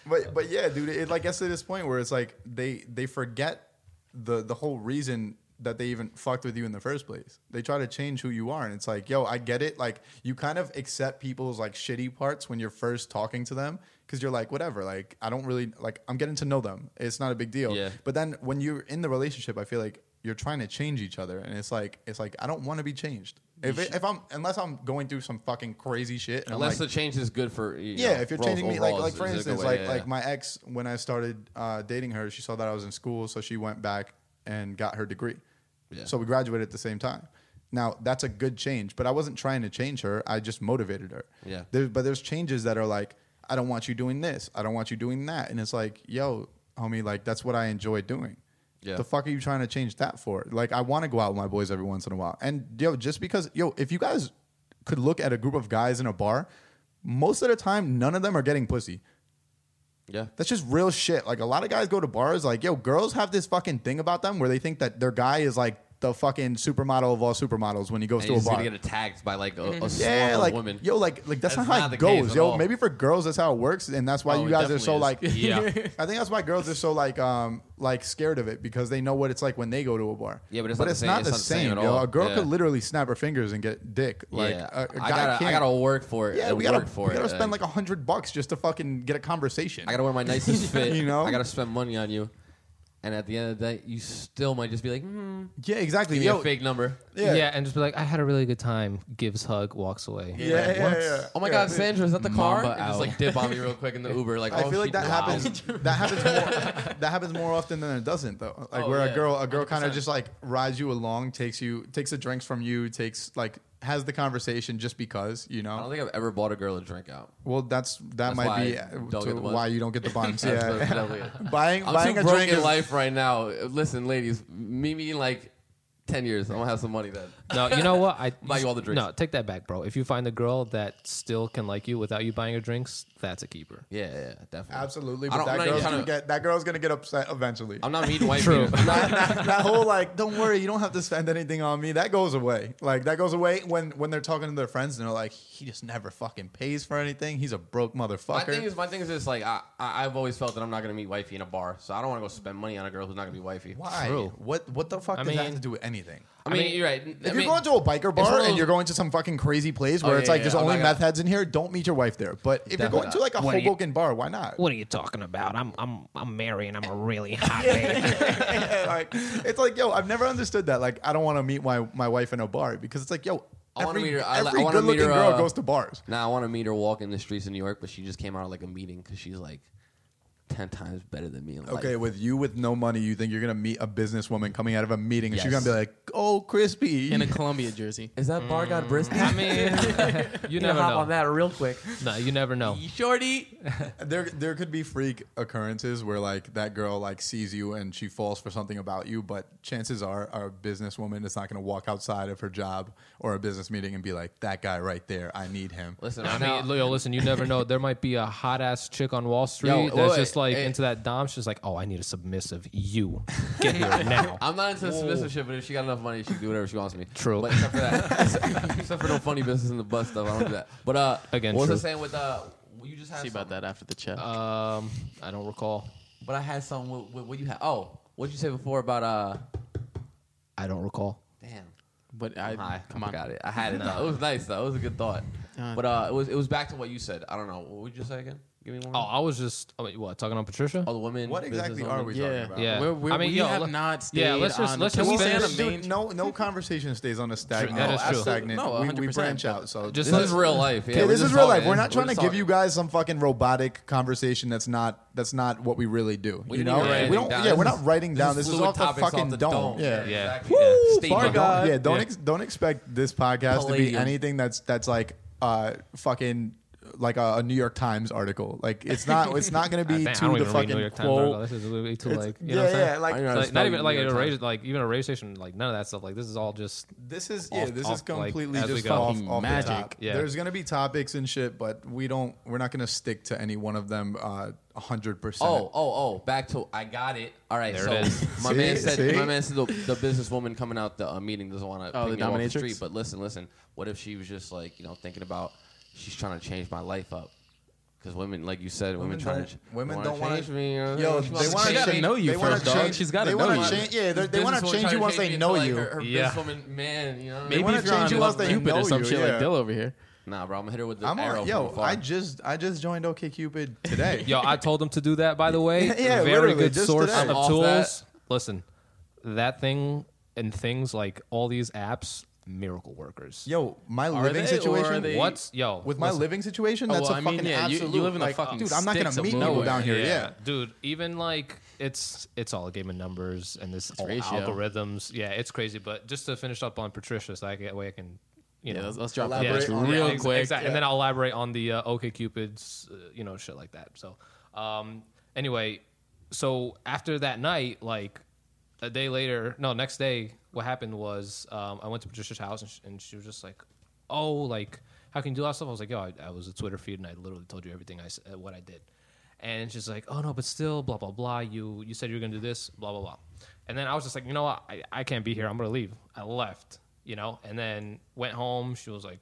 but but yeah, dude, it like gets to this point where it's like they they forget the the whole reason that they even fucked with you in the first place. They try to change who you are, and it's like, yo, I get it. Like, you kind of accept people's like shitty parts when you're first talking to them. Because you're like, whatever, like, I don't really, like, I'm getting to know them. It's not a big deal. Yeah. But then when you're in the relationship, I feel like you're trying to change each other. And it's like, it's like I don't want to be changed. If, it, if I'm unless I'm going through some fucking crazy shit. And unless like, the change is good for you. Yeah, know, if you're roles, changing me, like, like for instance, way, like, yeah. like my ex, when I started uh, dating her, she saw that I was in school. So she went back and got her degree. Yeah. So we graduated at the same time. Now, that's a good change. But I wasn't trying to change her. I just motivated her. Yeah. There, but there's changes that are like, I don't want you doing this. I don't want you doing that. And it's like, yo, homie, like that's what I enjoy doing. Yeah. The fuck are you trying to change that for? Like, I want to go out with my boys every once in a while. And, yo, just because, yo, if you guys could look at a group of guys in a bar, most of the time, none of them are getting pussy. Yeah. That's just real shit. Like, a lot of guys go to bars, like, yo, girls have this fucking thing about them where they think that their guy is, like, the fucking supermodel of all supermodels when he goes and to a bar. He's going to get attacked by, like, a, a yeah, like, woman. Yo, like, like that's, that's not how not it goes. Yo, all. Maybe for girls, that's how it works, and that's why oh, you guys are so, is. like... Yeah. I think that's why girls are so, like, um, like scared of it, because they know what it's like when they go to a bar. Yeah, but it's but not, it's the, same. not it's the same. Not the same, yo. A girl yeah. could literally snap her fingers and get dick. Like, yeah. a, a guy I gotta, can't. I gotta work for it. Yeah, we gotta, for we gotta it. spend, like, a hundred bucks just to fucking get a conversation. I gotta wear my nicest fit. You know? I gotta spend money on you. And at the end of the day, you still might just be like, hmm. Yeah, exactly. Give me Yo, a fake number. Yeah. yeah, and just be like, I had a really good time. Gives hug, walks away. Yeah, yeah, yeah, yeah. Oh my yeah, God, Sandra, is that the car? And just like dip on me real quick in the Uber. Like, I oh, feel like that happens. That happens more. That happens more often than it doesn't, though. Like oh, where yeah. a girl, a girl kind of just like rides you along, takes you, takes the drinks from you, takes like. has the conversation just because, you know. I don't think I've ever bought a girl a drink out. Well, that's that that's might be to why you don't get the buns. yeah, buying I'm buying too a broke drink in is... life right now. Listen, ladies, meet me in like ten years. I'm gonna have some money then. No, you know what? I buy you all the drinks. No, take that back, bro. If you find a girl that still can like you without you buying her drinks, that's a keeper. Yeah, yeah, definitely. Absolutely. But that girl's gonna get that girl's gonna get upset eventually. I'm not meeting white people. that, that, that whole like, don't worry, you don't have to spend anything on me. That goes away. Like that goes away when, when they're talking to their friends and they're like, he just never fucking pays for anything. He's a broke motherfucker. My thing is, my thing is just like I, I I've always felt that I'm not gonna meet wifey in a bar, so I don't want to go spend money on a girl who's not gonna be wifey. Why? True. What what the fuck does that have to do with anything? I mean, I mean, you're right. If I you're mean, going to a biker bar and you're going to some fucking crazy place where oh, it's yeah, like yeah, there's I'm only meth heads in here, don't meet your wife there. But if you're going not. to like a what Hoboken you, bar, why not? What are you talking about? I'm I'm I'm married and I'm a really hot man. yeah, like, it's like, yo, I've never understood that. Like, I don't want to meet my, my wife in a bar because it's like, yo, I every, meet her, I, every I good looking her, uh, girl goes to bars. Nah, I want to meet her walking the streets in New York, but she just came out of like a meeting because she's like ten times better than me in life. Okay, with you with no money, you think you're going to meet a businesswoman coming out of a meeting yes. and she's going to be like, oh, Crispy. In a Columbia jersey. Is that mm. bar got brisket? I mean, you, you never hop know. on that real quick. No, you never know. Shorty. there there could be freak occurrences where like that girl like sees you and she falls for something about you, but chances are a businesswoman is not going to walk outside of her job or a business meeting and be like, that guy right there, I need him. Listen, I mean, Leo, listen, you never know. There might be a hot-ass chick on Wall Street Yo, that's wait. just like hey. into that dom. She's like, oh, I need a submissive. You get here now. I'm not into submissive shit, but if she got enough money, she can do whatever she wants me. True. But except for that, except for no funny business in the bus stuff, I don't do that. But uh, again, what true. was I saying with uh, you just had see something. about that after the chat. Um, I don't recall. But I had something with, with what you had. Oh, what you said before about uh, I don't recall. Damn. But I Hi, come I on, got it. I had it. No. It was nice though. It was a good thought. Uh, but uh, it was it was back to what you said. I don't know. What would you say again? Give me one. Oh, I was just I mean, what talking on Patricia. Oh, the women. What exactly are we yeah. talking about? Yeah, we're, we're, I mean, we yo, have let, not stayed. Yeah, let's just on let's just finish. Dude, no, no conversation stays on a stagnant. That is true. Stagnant. No, one hundred percent. We, we branch out. So just this is real life. Yeah, yeah this is real life. We're not we're trying to talking. give you guys some fucking robotic conversation. That's not that's not what we really do. We you know, we don't. Down. Yeah, we're not writing down. This is off the fucking dome. Yeah, yeah. Bar God. Yeah, don't don't expect this podcast to be anything that's that's like uh fucking. Like a, a New York Times article, like it's not, it's not going to be to the fucking quote. This is really too like, you know, yeah, what I'm yeah, like, like, like not even like a radio, like even a radio station, like none of that stuff. Like this is all just this is off, yeah, this off, is completely like, just off, off magic. The top. Yeah. There's going to be topics and shit, but we don't, we're not going to stick to any one of them. Uh, hundred percent. Oh, oh, oh! Back to I got it. All right, there so it is. My see, man said, see? my man said the, the businesswoman coming out the uh, meeting doesn't want to oh, pick me up off the street. But listen, listen. What if she was just like, you know, thinking about. She's trying to change my life up, because women, like you said, women, women trying to women don't want to change me. Or yo, they want to change, know you first, dog. Change, she's got to know you. Change, yeah, they want to change you once they know you. Like her, her yeah, businesswoman, man, you know. Maybe they if you're change on you once they know or some you. Shit yeah. like Dill over here. Nah, bro, I'm gonna hit her with the I'm arrow. On, yo, I just I just joined OKCupid today. Yo, I told them to do that. By the way, yeah, very good source of tools. Listen, that thing and things like all these apps. Miracle workers. Yo, my are living they, situation. They, what's yo with my listen, living situation? That's oh, well, a I fucking mean, yeah, absolute. You, you live in like, a fucking dude. I'm not gonna meet people nowhere. down here. Yeah. yeah, dude. Even like it's it's all a game of numbers and this all algorithms. Yeah, it's crazy. But just to finish up on Patricia, so I get way I can. You know, yeah, let's, let's drop yeah, it real yeah, quick, ex- exactly. yeah. And then I'll elaborate on the uh, OKCupid's, uh, you know, shit like that. So, um, anyway, so after that night, like. a day later, no, next day, what happened was um, I went to Patricia's house, and she, and she was just like, oh, like, how can you do that stuff? I was like, yo, I, I was a Twitter feed, and I literally told you everything, I what I did. And she's like, oh, no, but still, blah, blah, blah. You you said you were going to do this, blah, blah, blah. And then I was just like, you know what? I, I can't be here. I'm going to leave. I left, you know, and then went home. She was like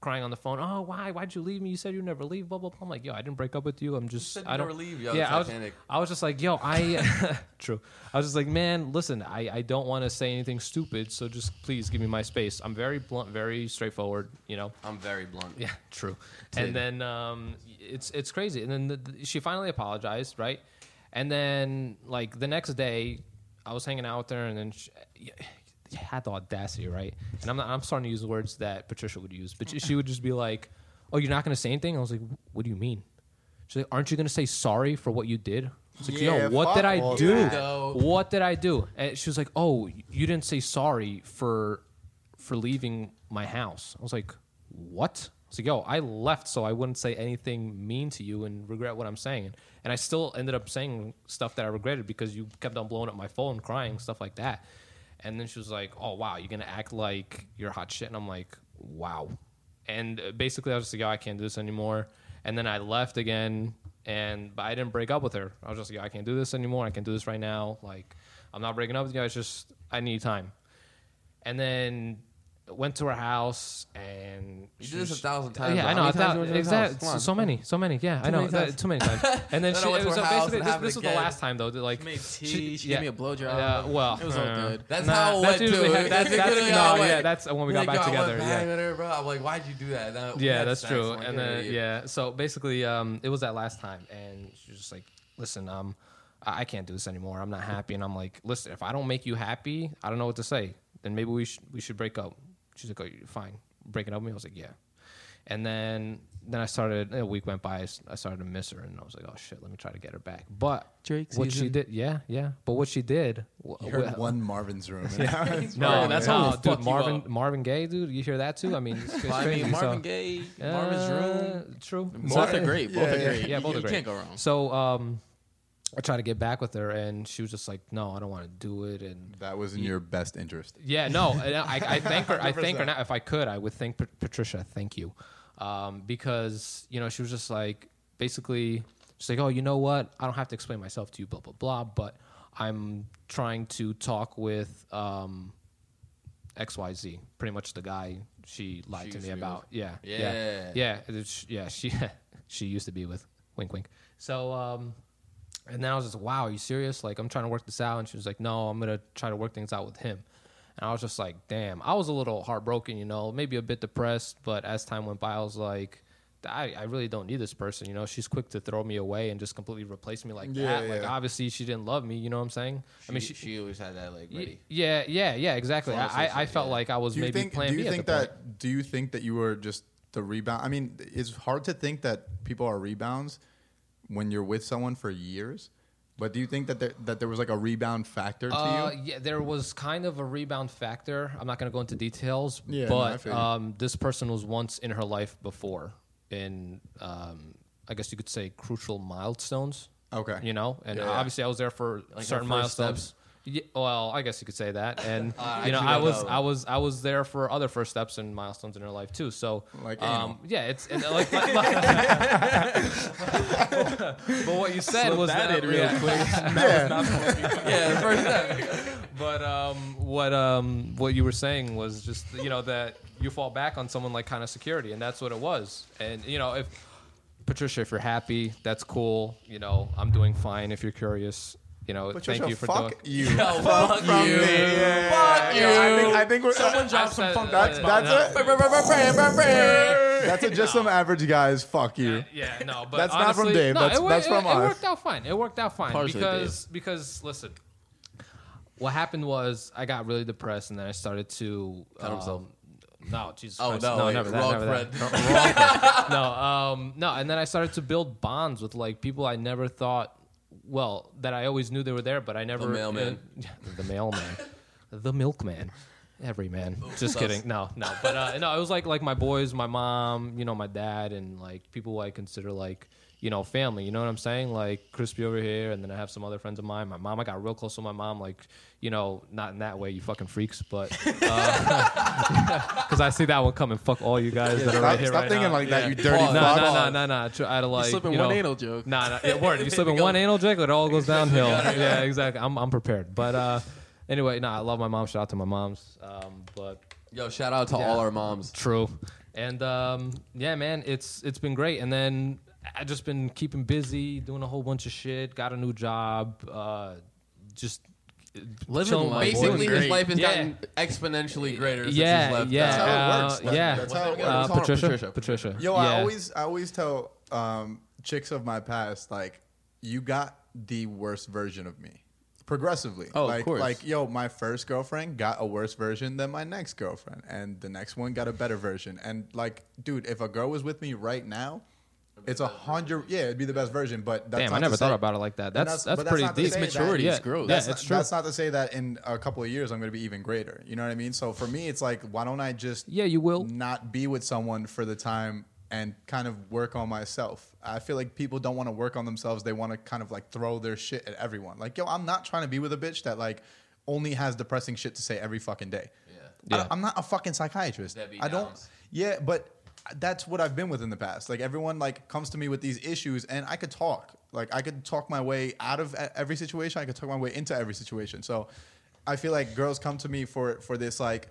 crying on the phone. Oh, why? Why'd you leave me? You said you never leave, blah, blah, blah. I'm like, yo, I didn't break up with you. I'm just, you said I don't never leave. Yo, yeah, I was, I was just like, yo, I, true. I was just like, man, listen, I, I don't want to say anything stupid. So just please give me my space. I'm very blunt, very straightforward, you know. I'm very blunt. Yeah, true. Dude. And then um, it's, it's crazy. And then the, the, she finally apologized, right? And then like the next day, I was hanging out with her, and then she had the audacity, right? And I'm not, I'm starting to use words that Patricia would use, but she would just be like, "Oh, you're not going to say anything?" I was like, "What do you mean?" She's like, "Aren't you going to say sorry for what you did?" I was like, yeah, "Yo, what did I do? That. What did I do?" And she was like, "Oh, you didn't say sorry for for leaving my house." I was like, "What?" I was like, "Yo, I left so I wouldn't say anything mean to you and regret what I'm saying." And I still ended up saying stuff that I regretted because you kept on blowing up my phone, crying, stuff like that. And then she was like, oh, wow, you're going to act like you're hot shit? And I'm like, wow. And basically, I was just like, yo, I can't do this anymore. And then I left again, and but I didn't break up with her. I was just like, yo, I can't do this anymore. I can't do this right now. Like, I'm not breaking up with you. It's just I need time. And then went to her house, and you did this a thousand times. Yeah, I know. Th- exactly. So, so many, so many. Yeah, too I know. Many that, too many times. And then, then she, it was so basically this, this was the last time though. That, like, she made tea. She, she yeah. gave me a blowjob. Yeah, well, it was all uh, good. That's nah, how it went. That's, dude. That's, that's, that's no, away. Yeah, that's when we got back together. Yeah, bro. I'm like, why'd you do that? that yeah, that's, that's true. And then yeah, so basically, um, it was that last time, and she was just like, listen, um, I can't do this anymore. I'm not happy, and I'm like, listen, if I don't make you happy, I don't know what to say. Then maybe we should we should break up. She's like, oh, you're fine. Breaking up with me? I was like, yeah. And then then I started, a week went by, I started to miss her, and I was like, oh, shit, let me try to get her back. But Drake what season. She did, yeah, yeah. But what she did. You w- heard w- one Marvin's room. Yeah. No, that's how no, dude, Marvin Marvin Gaye, dude, you hear that too? I mean, it's, it's well, crazy. I mean, Marvin so, Gaye, uh, Marvin's room. True. Both so, are great. Both yeah, are great. Yeah, yeah both you are great. You can't go wrong. So, um... I tried to get back with her, and she was just like, "No, I don't want to do it." And that was in yeah. your best interest. Yeah, no, and I, I thank her. I thank her now. If I could, I would thank P- Patricia. Thank you, um, because you know she was just like, basically, she's like, "Oh, you know what? I don't have to explain myself to you, blah blah blah." But I'm trying to talk with um, X Y Z, pretty much the guy she lied she to me to about. Yeah, yeah, yeah, yeah. yeah she she used to be with. Wink, wink. So. Um, And then I was just, wow, are you serious? Like, I'm trying to work this out. And she was like, no, I'm going to try to work things out with him. And I was just like, damn. I was a little heartbroken, you know, maybe a bit depressed. But as time went by, I was like, I, I really don't need this person. You know, she's quick to throw me away and just completely replace me like yeah, that. Yeah. Like, obviously, she didn't love me. You know what I'm saying? She, I mean, she, she always had that, like, ready. Yeah, yeah, yeah, exactly. I, I, I felt yeah. like I was maybe think, playing do you B think that point. Do you think that you were just the rebound? I mean, it's hard to think that people are rebounds when you're with someone for years, but do you think that there, that there was like a rebound factor to uh, you? Yeah, there was kind of a rebound factor. I'm not going to go into details, yeah, but no, um, this person was once in her life before in, um, I guess you could say, crucial milestones. Okay. You know, and yeah, obviously yeah. I was there for like certain milestones. Yeah, well, I guess you could say that, and uh, you know, I was, know. I was, I was there for other first steps and milestones in her life too. So, like, um, yeah, it's and, uh, like. My, my but what you said Slip was that, that in real yeah. quick. Yeah. Not yeah, the first step. But um, what um, what you were saying was just, you know, that you fall back on someone like kind of security, and that's what it was. And you know, if Patricia, if you're happy, that's cool. You know, I'm doing fine. If you're curious. You know, but thank you for fuck the, you. No, fuck, fuck you. Me. Yeah. Fuck you. Yeah, I think, I think we're, someone dropped some funk. That's, that's no. it. That's it. Just no. some average guys. Fuck you. Yeah, yeah no, but that's honestly, not from Dave. No, that's, it, that's it, from it, us. It worked out fine. It worked out fine Partially because Dave. because listen, what happened was I got really depressed, and then I started to cut um, himself. No, Jesus Christ. Oh, no, no never that, never that. That. No, um, no, and then I started to build bonds with like people I never thought. Well, that I always knew they were there, but I never... The mailman. Uh, the mailman. The milkman. Every man. Just kidding. No, no. But uh, no, it was like like my boys, my mom, you know, my dad, and like people I consider like, you know, family. You know what I'm saying? Like Crispy over here, and then I have some other friends of mine. My mom, I got real close to my mom. Like, you know, not in that way, you fucking freaks, but because uh, I see that one coming. Fuck all you guys yeah, that are right here right now. Stop thinking like yeah. that, you dirty. No, no, no, no, no. I had to like you slipping you know, one anal joke. Nah, nah. It worked. You slip in one anal joke, it all goes downhill. Yeah, exactly. I'm I'm prepared, but. uh Anyway, nah, I love my mom. Shout out to my moms. Um, but yo, shout out to yeah, all our moms. True. And um, yeah, man, it's it's been great. And then I just been keeping busy, doing a whole bunch of shit. Got a new job. Uh, just living life. Basically, his life has yeah. gotten exponentially greater since yeah, he's left. Yeah, that's how it works. That's, yeah, that's how it works. Uh, Patricia, Patricia, Patricia. Yo, yeah. I always I always tell um, chicks of my past, like, you got the worst version of me. Progressively. Oh, like, of course. Like, yo, my first girlfriend got a worse version than my next girlfriend. And the next one got a better version. And, like, dude, if a girl was with me right now, it's a hundred. Yeah, it'd be the best version. But that's damn, I never thought about it like that. That's that's, that's pretty deep. It's maturity. It's growth. That's, yeah, it's not, true. That's not to say that in a couple of years I'm going to be even greater. You know what I mean? So for me, it's like, why don't I just yeah, you will. not be with someone for the time and kind of work on myself. I feel like people don't want to work on themselves. They want to kind of like throw their shit at everyone. Like, yo, I'm not trying to be with a bitch that like only has depressing shit to say every fucking day. Yeah, yeah. I, I'm not a fucking psychiatrist. Debbie I don't. Downs. Yeah, but that's what I've been with in the past. Like everyone like comes to me with these issues, and I could talk. Like I could talk my way out of every situation. I could talk my way into every situation. So I feel like girls come to me for for this like.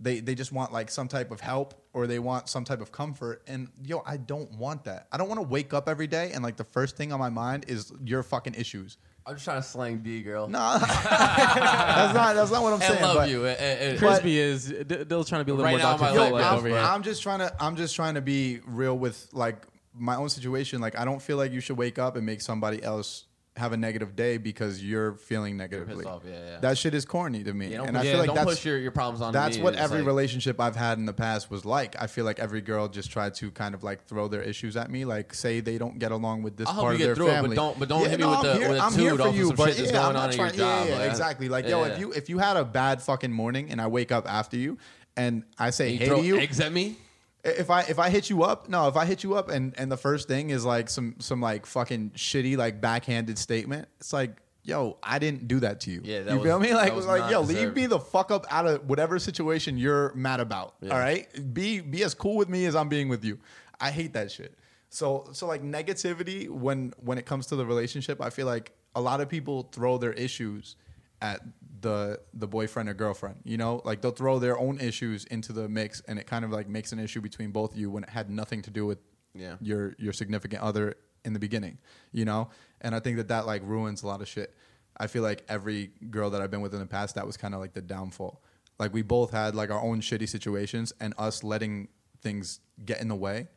They they just want like some type of help or they want some type of comfort. And yo, I don't want that. I don't want to wake up every day and like the first thing on my mind is your fucking issues. I'm just trying to slang D, girl. No, that's not that's not what I'm I saying. I love but, you. It, it, Crispy is they'll trying to be a little right more documented like, over here. I'm just trying to I'm just trying to be real with like my own situation. Like I don't feel like you should wake up and make somebody else have a negative day because you're feeling negatively. You're off. Yeah, yeah. That shit is corny to me. Yeah, and I yeah, feel like don't that's, push your, your problems on that's me. That's what every like, relationship I've had in the past was like. I feel like every girl just tried to kind of like throw their issues at me. Like say they don't get along with this I'll part of their family. It, but don't, but don't yeah, hit no, me with I'm the, here, with the I'm here for you, but yeah, going I'm not on trying, your yeah, job, yeah, like, exactly. Like, yeah, yo, yeah. if you if you had a bad fucking morning and I wake up after you and I say, hey to you. eggs at me? If I if I hit you up, no, if I hit you up and, and the first thing is like some some like fucking shitty like backhanded statement, it's like, yo, I didn't do that to you. Yeah, that you was, feel me? Like was like, yo, deserved. Leave me the fuck up out of whatever situation you're mad about. Yeah. All right, be be as cool with me as I'm being with you. I hate that shit. So so like negativity when when it comes to the relationship, I feel like a lot of people throw their issues at the the boyfriend or girlfriend, you know, like they'll throw their own issues into the mix, and it kind of like makes an issue between both of you when it had nothing to do with yeah. your your significant other in the beginning, you know. And I think that that like ruins a lot of shit. I feel like every girl that I've been with in the past, that was kind of like the downfall. Like we both had like our own shitty situations, and us letting things get in the way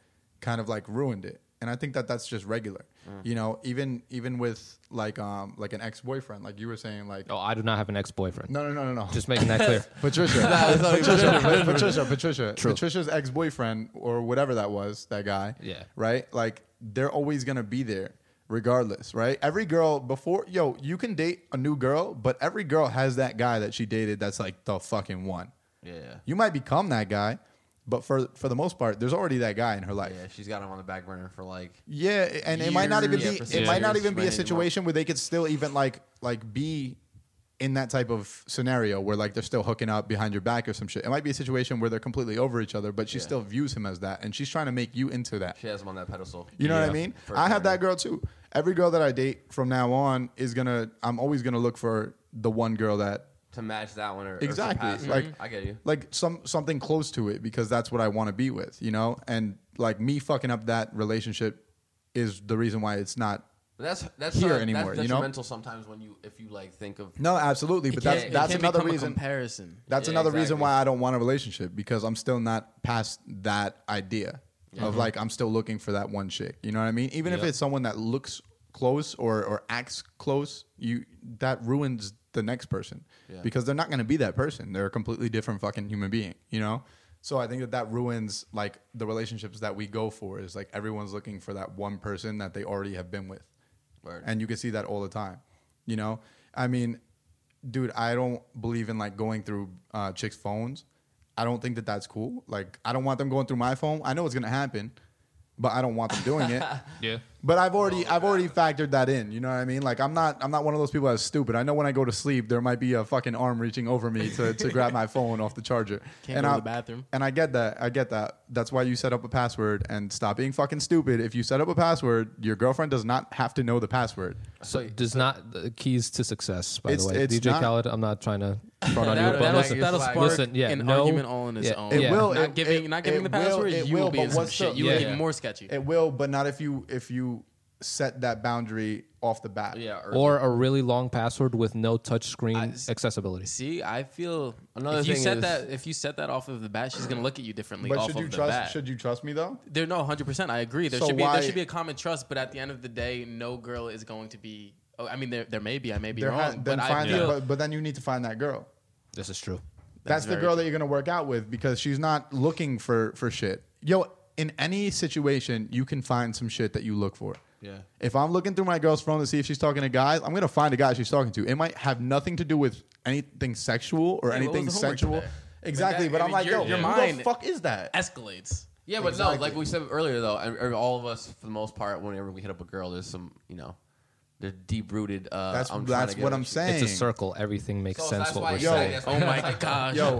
kind of like ruined it. And I think that that's just regular, mm. you know, even even with like um like an ex-boyfriend, like you were saying, like, oh, I do not have an ex-boyfriend. No, no, no, no, no. Just making that clear. Patricia, no, Patricia, Patricia, Patricia, Patricia, True. Patricia's ex-boyfriend or whatever that was, that guy. Yeah. Right. Like they're always going to be there regardless. Right. Every girl before. Yo, you can date a new girl, but every girl has that guy that she dated. That's like the fucking one. Yeah. You might become that guy. But for for the most part, there's already that guy in her life. Yeah, she's got him on the back burner for like yeah, and years, it might not even be yeah, it might not even be a situation anymore. Where they could still even like like be in that type of scenario where like they're still hooking up behind your back or some shit. It might be a situation where they're completely over each other, but she yeah. still views him as that, and she's trying to make you into that. She has him on that pedestal. You know yeah, what I mean? I had that girl too. Every girl that I date from now on is gonna. I'm always gonna look for the one girl that. To match that one or exactly or like I get you like some something close to it because that's what I want to be with, you know. And like me fucking up that relationship is the reason why it's not that's that's here not, anymore. That's detrimental, you know? Sometimes when you if you like think of no absolutely, but that's that's another reason. Comparison. That's yeah, another exactly. reason why I don't want a relationship because I'm still not past that idea yeah. of mm-hmm. like I'm still looking for that one chick. You know what I mean? Even yep. if it's someone that looks close or or acts close, you that ruins. The next person yeah. because they're not going to be that person. They're a completely different fucking human being, you know? So I think that that ruins like the relationships that we go for is like everyone's looking for that one person that they already have been with. Word. And you can see that all the time, you know? I mean, dude, I don't believe in like going through uh, chicks' phones. I don't think that that's cool. Like, I don't want them going through my phone. I know it's gonna happen, but I don't want them doing it. Yeah. But I've already, I've already factored that in. You know what I mean? Like, I'm not, I'm not one of those people that's stupid. I know when I go to sleep, there might be a fucking arm reaching over me to, to grab my phone off the charger. Can't go to the bathroom. And I get that. I get that. That's why you set up a password and stop being fucking stupid. If you set up a password, your girlfriend does not have to know the password. So it does not the keys to success. By the way, D J Khaled, I'm not trying to front on you, but that'll, that'll spark listen, yeah, an no, argument all on its yeah, own. It yeah. will. Not it, giving, it, not giving the password. Will, you will, will be in some shit. The, you yeah, will be yeah. more sketchy. It will, but not if you if you set that boundary off the bat. Yeah, early. Or a really long password with no touch screen I, accessibility. See, I feel another if you thing set is, that if you set that off of the bat, she's gonna look at you differently. But off should you of trust? The bat. Should you trust me though? There, no, one hundred percent. I agree. There so should be why, there should be a common trust. But at the end of the day, no girl is going to be. Oh, I mean, there there may be. I may be there wrong. Ha- but, I feel, that, but but then you need to find that girl. This is true. That's, That's the girl true. that you're gonna work out with because she's not looking for for shit. Yo, in any situation, you can find some shit that you look for. Yeah. If I'm looking through my girl's phone to see if she's talking to guys, I'm gonna find a guy she's talking to. It might have nothing to do with anything sexual or yeah, anything sensual. Exactly. Like that, but I mean, I'm like, your, yo, your mind who the fuck is that? Escalates. Yeah, but exactly. no, like we said earlier though, all of us for the most part, whenever we hit up a girl, there's some, you know. They're deep-rooted. Uh, that's I'm that's to get what I'm saying. It's a circle. Everything makes so sense. That's what why, we're yo, saying. Oh my gosh. Yo,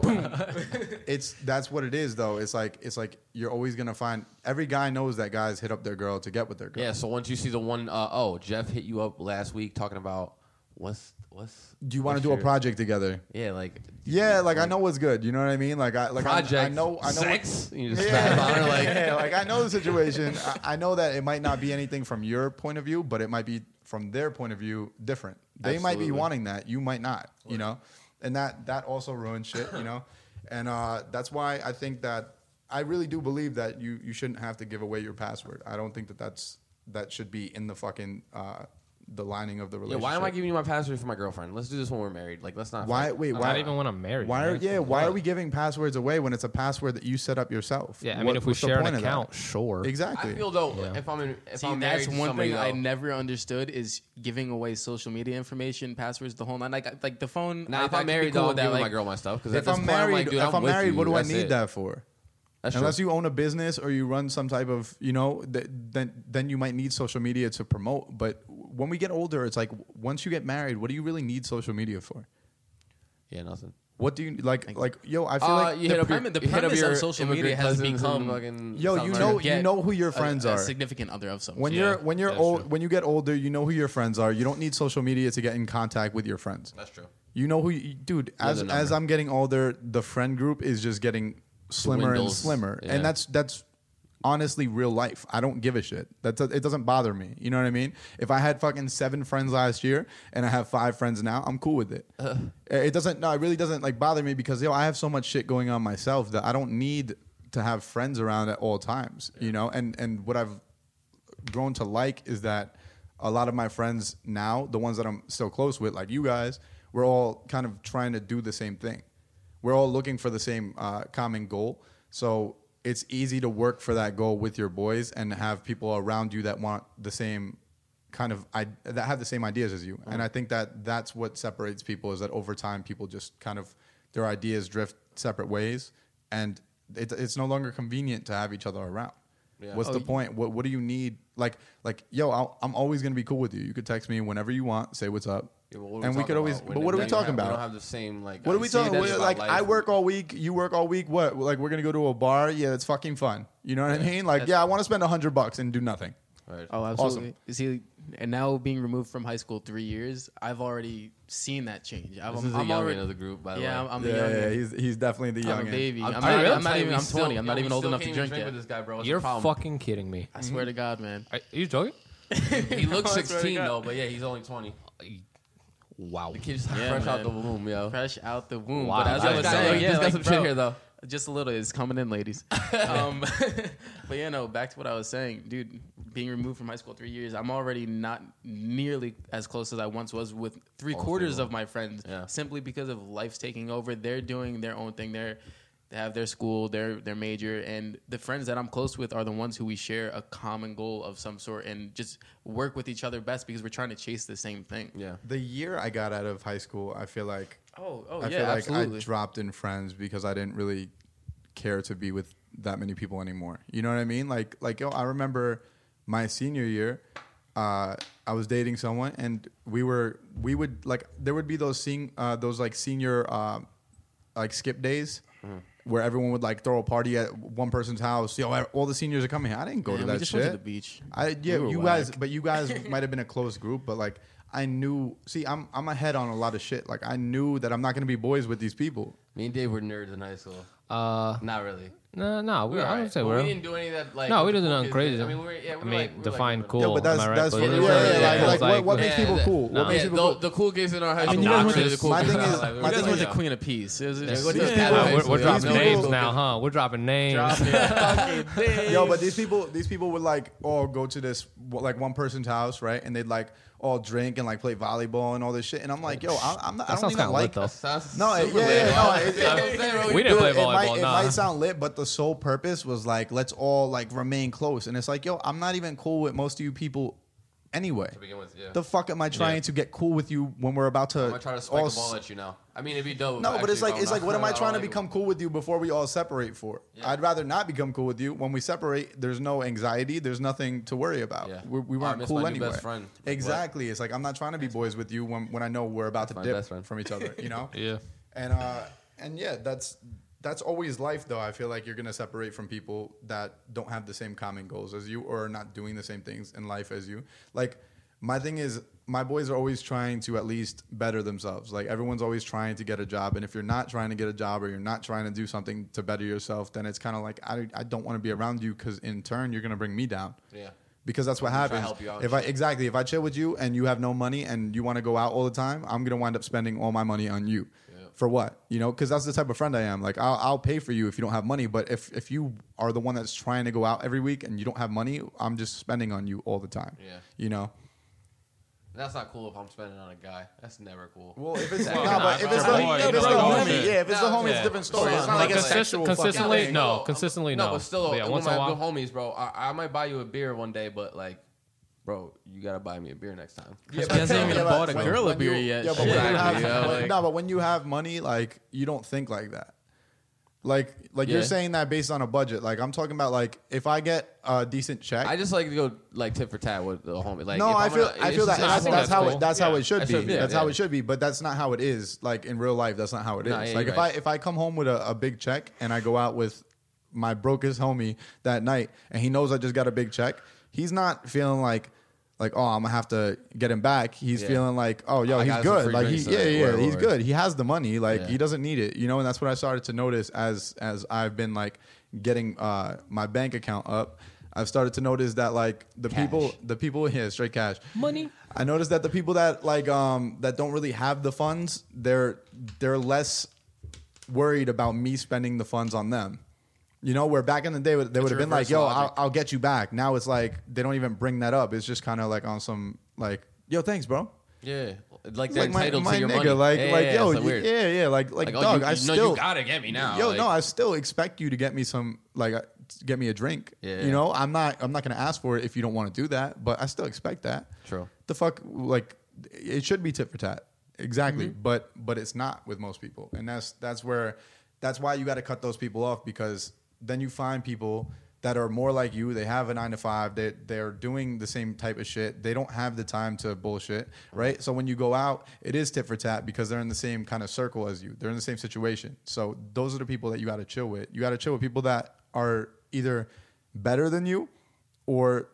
it's that's what it is though. It's like it's like you're always gonna find. Every guy knows that guys hit up their girl to get with their girl. Yeah. So once you see the one, uh, oh, Jeff hit you up last week talking about what's what's. Do you want to do your, a project together? Yeah, like. Yeah, like, like I know what's good. You know what I mean? Like I like project. I, I know. I know sex. What, you just yeah, on her, like, yeah, like I know the situation. I, I know that it might not be anything from your point of view, but it might be. From their point of view, different. They Absolutely. might be wanting that. You might not, right. you know? And that that also ruins shit, you know? And uh, that's why I think that I really do believe that you, you shouldn't have to give away your password. I don't think that that's, that should be in the fucking, uh, the lining of the relationship. Yeah, why am I giving you my password for my girlfriend? Let's do this when we're married. Like, let's not. Why? Fight. Wait, why? Not even when I'm married. Why are, yeah, why are we giving passwords away when it's a password that you set up yourself? Yeah, I mean, what, if we share an account, sure. Exactly. I feel though, yeah. if I'm in, if See, I'm married, that's one somebody, thing though. I never understood is giving away social media information, passwords, the whole night. Like, like the phone. Now, nah, if I'm married, cool though, I'm giving like, my girl my stuff. Because if I'm married, if I'm married, what do I need that for? Unless you own a business or you run some type of, you know, th- then then you might need social media to promote. But when we get older, it's like once you get married, what do you really need social media for? Yeah, nothing. What do you like? Like, yo, I feel uh, like you the, pre- the premise of social media has become fucking yo. You know, you know who your friends a, a are. Significant other of some. When yeah. you're when you're That's old, true. when you get older, you know who your friends are. You don't need social media to get in contact with your friends. That's true. You know who, you, dude. You're as as I'm getting older, the friend group is just getting. Slimmer and slimmer, yeah. and that's that's honestly real life. I don't give a shit. That's a, it doesn't bother me. You know what I mean? If I had fucking seven friends last year and I have five friends now, I'm cool with it. Uh, it doesn't. No, it really doesn't like bother me because yo, I have so much shit going on myself that I don't need to have friends around at all times. Yeah. You know, and and what I've grown to like is that a lot of my friends now, the ones that I'm still close with, like you guys, we're all kind of trying to do the same thing. We're all looking for the same uh, common goal. So it's easy to work for that goal with your boys and have people around you that want the same kind of, I- that have the same ideas as you. Mm-hmm. And I think that that's what separates people is that over time, people just kind of, their ideas drift separate ways. And it, it's no longer convenient to have each other around. Yeah. What's oh, the point? What What do you need? Like, like, yo, I'll, I'm always going to be cool with you. You could text me whenever you want, say what's up. Yeah, well, what and we could always, but what are we talking about? We don't have the same, like, what are we talking about? Like, I work all week, you work all week, what? Like, we're going to go to a bar? Yeah, it's fucking fun. You know what I mean? Like, yeah, I want to spend one hundred bucks and do nothing. Right. Oh, absolutely. Awesome. See, and now being removed from high school three years, I've already seen that change. I'm, this is I'm the young already, man of the group, by the yeah, way. I'm, I'm yeah, the young yeah, man. He's, he's definitely the young I'm a baby. I'm, I'm, not, really? I'm not even. I'm twenty. Still, I'm not yo, even old enough to drink, drink yet. With this guy, bro. You're fucking kidding me. I mm-hmm. swear to God, man. Are you joking? He looks sixteen though, but yeah, he's only twenty. Wow. The kid's yeah, fresh man. out the womb, yo. Fresh out the womb. Wow. But as I was saying, yeah, got some shit here though. Just a little. It's coming in, ladies. um, but, yeah, no, back to what I was saying. Dude, being removed from high school three years, I'm already not nearly as close as I once was with three quarters of my friends yeah. simply because of life's taking over. They're doing their own thing. They're They have their school, their their major, and the friends that I'm close with are the ones who we share a common goal of some sort and just work with each other best because we're trying to chase the same thing. Yeah. The year I got out of high school, I feel like oh, oh I yeah, feel like absolutely. I dropped in friends because I didn't really care to be with that many people anymore. You know what I mean? Like like yo, I remember my senior year, uh, I was dating someone and we were we would like there would be those sing uh, those like senior uh, like skip days. Mm-hmm. Where everyone would like throw a party at one person's house. Yo, all the seniors are coming. I didn't go Man, to that we just shit. Went to the beach. I yeah, we you whack. guys, but you guys might have been a close group. But like, I knew. See, I'm I'm ahead on a lot of shit. Like, I knew that I'm not gonna be boys with these people. Me and Dave were nerds in high school. Uh, not really. No, no, we, we, I don't say well, we didn't do any of that. Like, no, we didn't do crazy. I mean, we were, yeah, we I mean, like, we define like, cool. Yeah, but that's right? that's but yeah, yeah, yeah, yeah, yeah. Like, like, what, what yeah, makes people that, cool? Nah. What makes yeah, people the, cool? The cool kids in our high school. My thing is, my thing is, we're the queen of peace. We're dropping names now, huh? We're dropping names. Yo, but these people, these people would like all go to this like one person's house, right? And they'd like all drink and like play volleyball and all this shit. And I'm like, yo, I'm not. I don't even like. No, yeah, no. We didn't play volleyball. It might sound lit, but the sole purpose was like, let's all like remain close, and it's like, yo, I'm not even cool with most of you people anyway. To begin with, yeah. The fuck am I trying yeah. to get cool with you when we're about to? I'm trying to spike all a ball at you now. I mean, it'd be dope. No, but it's like, it's like, what am I trying to become cool with you before we all separate for? Yeah. I'd rather not become cool with you. When we separate, there's no anxiety, there's nothing to worry about. Yeah. We, we weren't cool anyway. Best friend. Exactly. What? It's like I'm not trying to be boys with you when when I know we're about to dip from each other. You know? Yeah. And uh, and yeah, that's. That's always life, though. I feel like you're going to separate from people that don't have the same common goals as you or are not doing the same things in life as you. Like, my thing is, my boys are always trying to at least better themselves. Like, everyone's always trying to get a job. And if you're not trying to get a job or you're not trying to do something to better yourself, then it's kind of like, I, I don't want to be around you because, in turn, you're going to bring me down. Yeah. Because that's what happens. If I exactly, if I chill with you and you have no money and you want to go out all the time, I'm going to wind up spending all my money on you. For what? You know, because that's the type of friend I am. Like, I'll, I'll pay for you if you don't have money. But if, if you are the one that's trying to go out every week and you don't have money, I'm just spending on you all the time. Yeah. You know? That's not cool if I'm spending on a guy. That's never cool. Well, if it's, no, no, but if it's the homie, yeah, if it's the homie, it's a different story. It's not like a sexual fucking thing. Consistently, no. Consistently, no. No, but still, but yeah, once my good homies, bro, I, I might buy you a beer one day, but like, bro, you gotta buy me a beer next time. Yeah, but hasn't even bought a girl a beer yet. Yeah, but when you have, yeah, like, no, but when you have money, like, you don't think like that. Like, like yeah. you're saying that based on a budget. Like, I'm talking about like if I get a decent check, I just like to go like tit for tat with the homie. Like, no, I feel, gonna, I feel that that's, that's, that's how cool. it, that's yeah. how it should that's be. Should be. Yeah, that's yeah. how it should be. But that's not how it is. Like in real life, that's not how it nah, is. Yeah, like if right. I if I come home with a, a big check and I go out with my brokest homie that night, and he knows I just got a big check, he's not feeling like. Like, oh, I'm going to have to get him back. He's yeah. feeling like, oh, yo, I he's good. Like, he, yeah, yeah, word, he's word. good. He has the money. Like, yeah. he doesn't need it. You know, and that's what I started to notice as as I've been, like, getting uh, my bank account up. I've started to notice that, like, the cash. people, the people here, yeah, straight cash. Money. I noticed that the people that, like, um that don't really have the funds, they're they're less worried about me spending the funds on them. You know, where back in the day, they would have been like, yo, I'll, I'll get you back. Now it's like, they don't even bring that up. It's just kind of like on some, like, yo, thanks, bro. Yeah. Like they're like entitled my, my to your nigga, money. Like, yeah, like yeah, yo, yeah, yeah, yeah. Like, like, like dog, oh, you, I you still... No, you gotta get me now. Yo, like, no, I still expect you to get me some, like, get me a drink. Yeah. You know, I'm not, I'm not gonna ask for it if you don't want to do that, but I still expect that. True. The fuck, like, it should be tit for tat. Exactly. Mm-hmm. But, but it's not with most people. And that's, that's where, that's why you gotta cut those people off because... Then you find people that are more like you. They have a nine to five. They, they're doing the same type of shit. They don't have the time to bullshit, right? So when you go out, it is tit for tat because they're in the same kind of circle as you. They're in the same situation. So those are the people that you got to chill with. You got to chill with people that are either better than you or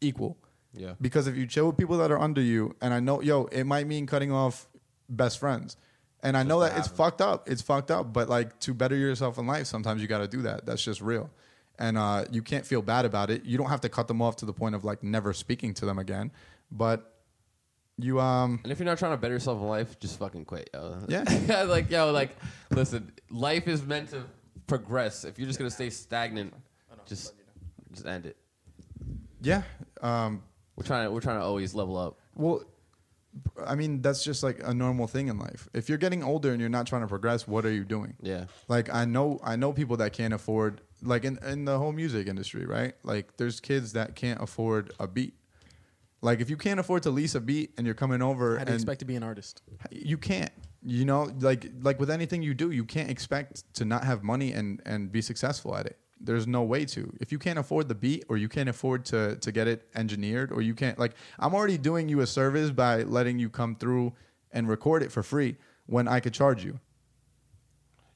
equal. Yeah. Because if you chill with people that are under you, and I know, yo, it might mean cutting off best friends. And I know that it's fucked up. It's fucked up. But, like, to better yourself in life, sometimes you got to do that. That's just real. And uh, you can't feel bad about it. You don't have to cut them off to the point of, like, never speaking to them again. But you... um. And if you're not trying to better yourself in life, just fucking quit, yo. Yeah. Like, yo, like, listen, life is meant to progress. If you're just going to stay stagnant, just just end it. Yeah. Um, we're trying to, we're trying to always level up. Well... I mean, that's just like a normal thing in life. If you're getting older and you're not trying to progress, what are you doing? Yeah. Like, I know I know people that can't afford, like in, in the whole music industry, right? Like, there's kids that can't afford a beat. Like, if you can't afford to lease a beat and you're coming over... How do you expect to be an artist? You can't. You know, like like with anything you do, you can't expect to not have money and, and be successful at it. There's no way to. If you can't afford the beat, or you can't afford to to get it engineered, or you can't... Like, I'm already doing you a service by letting you come through and record it for free when I could charge you.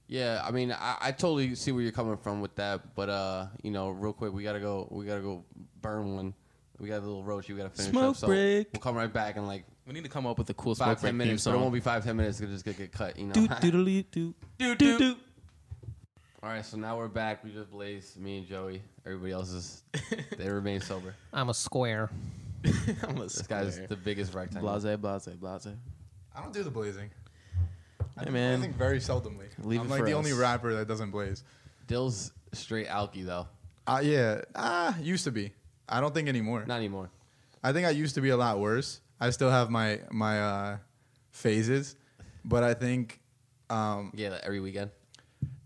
Yeah, I mean, I, I totally see where you're coming from with that. But, uh, you know, real quick, we gotta go. we gotta go burn one. We got a little roach. You got to finish smoke up. So break. We'll come right back and like... We need to come up with a cool five, smoke break. Five, ten minutes. So it won't be five, ten minutes. It's just going to get cut, you know? Do, doodly, do, do, do, do. All right, so now we're back. We just blazed, me and Joey. Everybody else is... They remain sober. I'm a square. I'm a this square. This guy's the biggest rectangle. Blase, blase, blase. I don't do the blazing. I hey, man. I think very seldomly. Leave I'm like the us. only rapper that doesn't blaze. Dill's straight alky, though. Uh, yeah. Ah, used to be. I don't think anymore. Not anymore. I think I used to be a lot worse. I still have my my uh, phases, but I think... Um, yeah, like every weekend?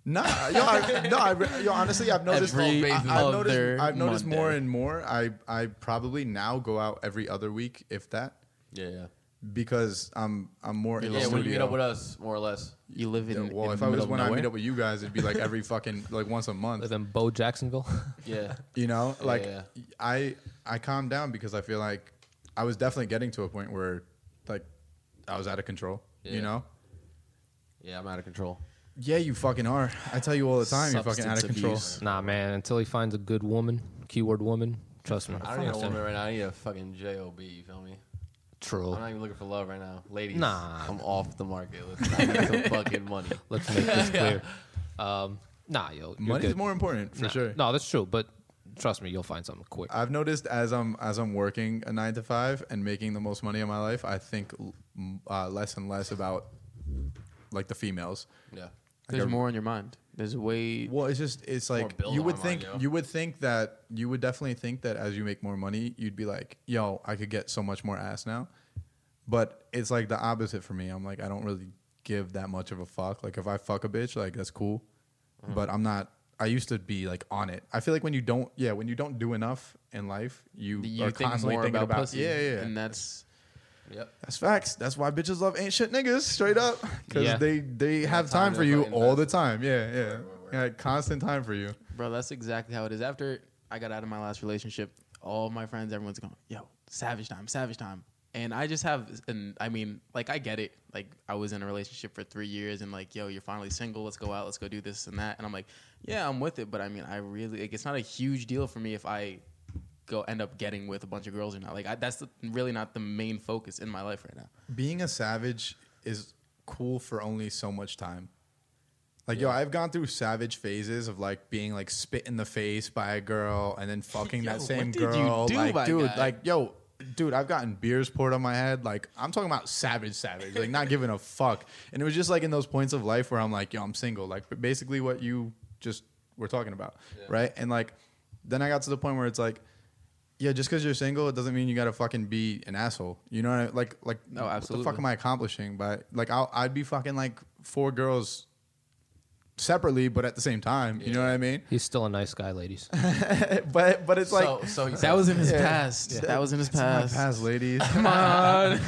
Nah, yo, I, no, I, yo, honestly, I've noticed, every I, I've noticed, I've noticed more and more. I, I probably now go out every other week, if that. Yeah, yeah. Because I'm I'm more in yeah, the studio. Yeah, when you meet up with us, more or less. You live in yeah, well, in if I was when nowhere. I meet up with you guys, it'd be like every fucking like once a month. Live in Bo Jacksonville. Yeah. You know, like yeah, yeah. I I calmed down because I feel like I was definitely getting to a point where like I was out of control. Yeah. You know? Yeah, I'm out of control. Yeah, you fucking are. I tell you all the time, Substance you're fucking out of control. Abuse. Nah, man, until he finds a good woman, keyword woman, trust me. I don't need a woman right now, I need a fucking J O B, you feel me? True. I'm not even looking for love right now. Ladies, nah. I'm off the market. Let's not make some fucking money. Let's make this clear. Um, nah, yo. Money's good. More important, for nah. sure. No, that's true. But trust me, you'll find something quick. I've noticed as I'm as I'm working a nine to five and making the most money in my life, I think uh, less and less about, like, the females. Yeah. Like There's every, more on your mind. There's way... Well, it's just, it's like, you would think mind, you would think that, you would definitely think that as you make more money, you'd be like, yo, I could get so much more ass now. But it's like the opposite for me. I'm like, I don't really give that much of a fuck. Like, if I fuck a bitch, like, that's cool. Mm-hmm. But I'm not, I used to be like on it. I feel like when you don't, yeah, when you don't do enough in life, you, you are think constantly more thinking about, about pussy. Yeah, yeah. And that's... Yep. That's facts. That's why bitches love ain't shit niggas, straight up. Because yeah. they, they have the time, time for you all the time. Yeah, yeah. Right, right, right. Yeah, constant time for you. Bro, that's exactly how it is. After I got out of my last relationship, all my friends, everyone's going, yo, savage time, savage time. And I just have, and I mean, like, I get it. Like, I was in a relationship for three years and like, yo, you're finally single. Let's go out. Let's go do this and that. And I'm like, yeah, I'm with it. But I mean, I really, like, it's not a huge deal for me if I... go end up getting with a bunch of girls or not. Like, I, that's the, really not the main focus in my life right now. Being a savage is cool for only so much time. Like, yeah. yo, I've gone through savage phases of, like, being, like, spit in the face by a girl and then fucking yo, that same girl. Do, like, dude, guy? like, yo, dude, I've gotten beers poured on my head. Like, I'm talking about savage, savage. Like, not giving a fuck. And it was just, like, in those points of life where I'm like, yo, I'm single. Like, basically what you just were talking about, yeah. right? And, like, then I got to the point where it's like, yeah, just because you're single, it doesn't mean you gotta fucking be an asshole. You know what I mean? Like, like, no, absolutely. What the fuck am I accomplishing? But like, I'll, I'd be fucking like four girls separately, but at the same time. Yeah. You know what I mean? He's still a nice guy, ladies. but but it's so, like so that, was yeah. Yeah. that was in his past. That was in his past. Past, ladies. Come on.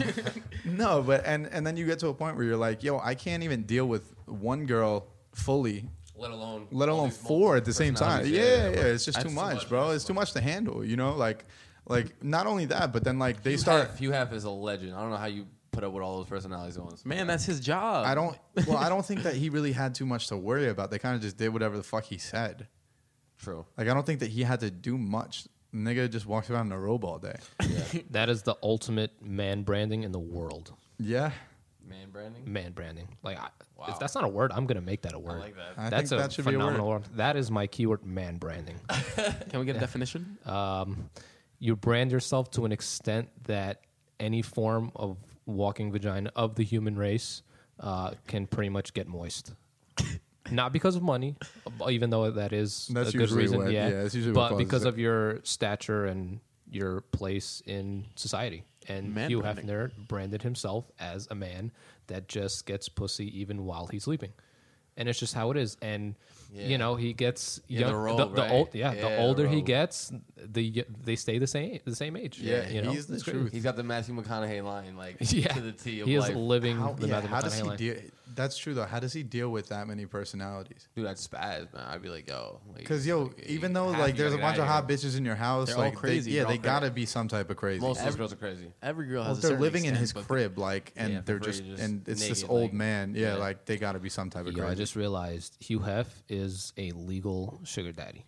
no, but and and then you get to a point where you're like, yo, I can't even deal with one girl fully. Let alone, let alone four at the same time. Yeah, yeah, yeah. It's just too much, too much, bro. It's too much to handle. You know, like, like not only that, but then like they Hugh start. Hugh Hefner is a legend. I don't know how you put up with all those personalities at once. Man, that's his job. I don't. Well, I don't think that he really had too much to worry about. They kind of just did whatever the fuck he said. True. Like, I don't think that he had to do much. Nigga just walks around in a robe all day. Yeah. That is the ultimate man branding in the world. Yeah. Man branding? Man branding. Like, I, wow. if that's not a word, I'm going to make that a word. I like that. I that's think a that should phenomenal be a word. word. That is my keyword, man branding. Can we get a yeah. definition? Um, you brand yourself to an extent that any form of walking vagina of the human race uh, can pretty much get moist. Not because of money, even though that is that's a good reason. What, yeah, yeah that's usually but because of your stature and your place in society. And man Hugh branding. Hefner branded himself as a man that just gets pussy even while he's sleeping. And it's just how it is. And, yeah. you know, he gets yeah, young, the, role, the, the right? old, yeah, yeah, the older the he gets, the they stay the same, the same age. Yeah, you know? He's the truth. He's got the Matthew McConaughey line, like yeah. to the T. Of he life. Is living how, the yeah, Matthew how McConaughey does he line. Deal, that's true though. How does he deal with that many personalities? Dude, that's spaz, man. I'd be like, yo, because like, yo, like, even though like there's a bunch of hot bitches in your house, they're like all crazy. They, yeah, they gotta be some type of crazy. Most of those girls are crazy. Every girl has. They're living in his crib, like, and they're just, and it's this old man. Yeah, like they gotta be some type of crazy. I just realized Hugh Hef is a legal sugar daddy.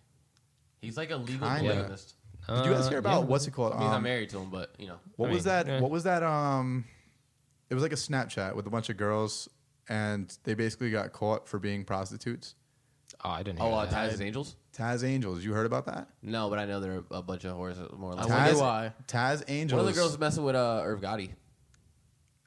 He's like a legal polygamist. Uh, Did you guys hear about yeah. what's it called? Um, He's not married to him, but you know. What I was mean, that? Yeah. What was that? Um, it was like a Snapchat with a bunch of girls, and they basically got caught for being prostitutes. Oh, I didn't hear oh, that. Oh, uh, Taz Angels? Taz Angels. You heard about that? No, but I know they're a bunch of whores. More like Taz, why. Taz Angels. One of the girls messing with uh, Irv Gotti.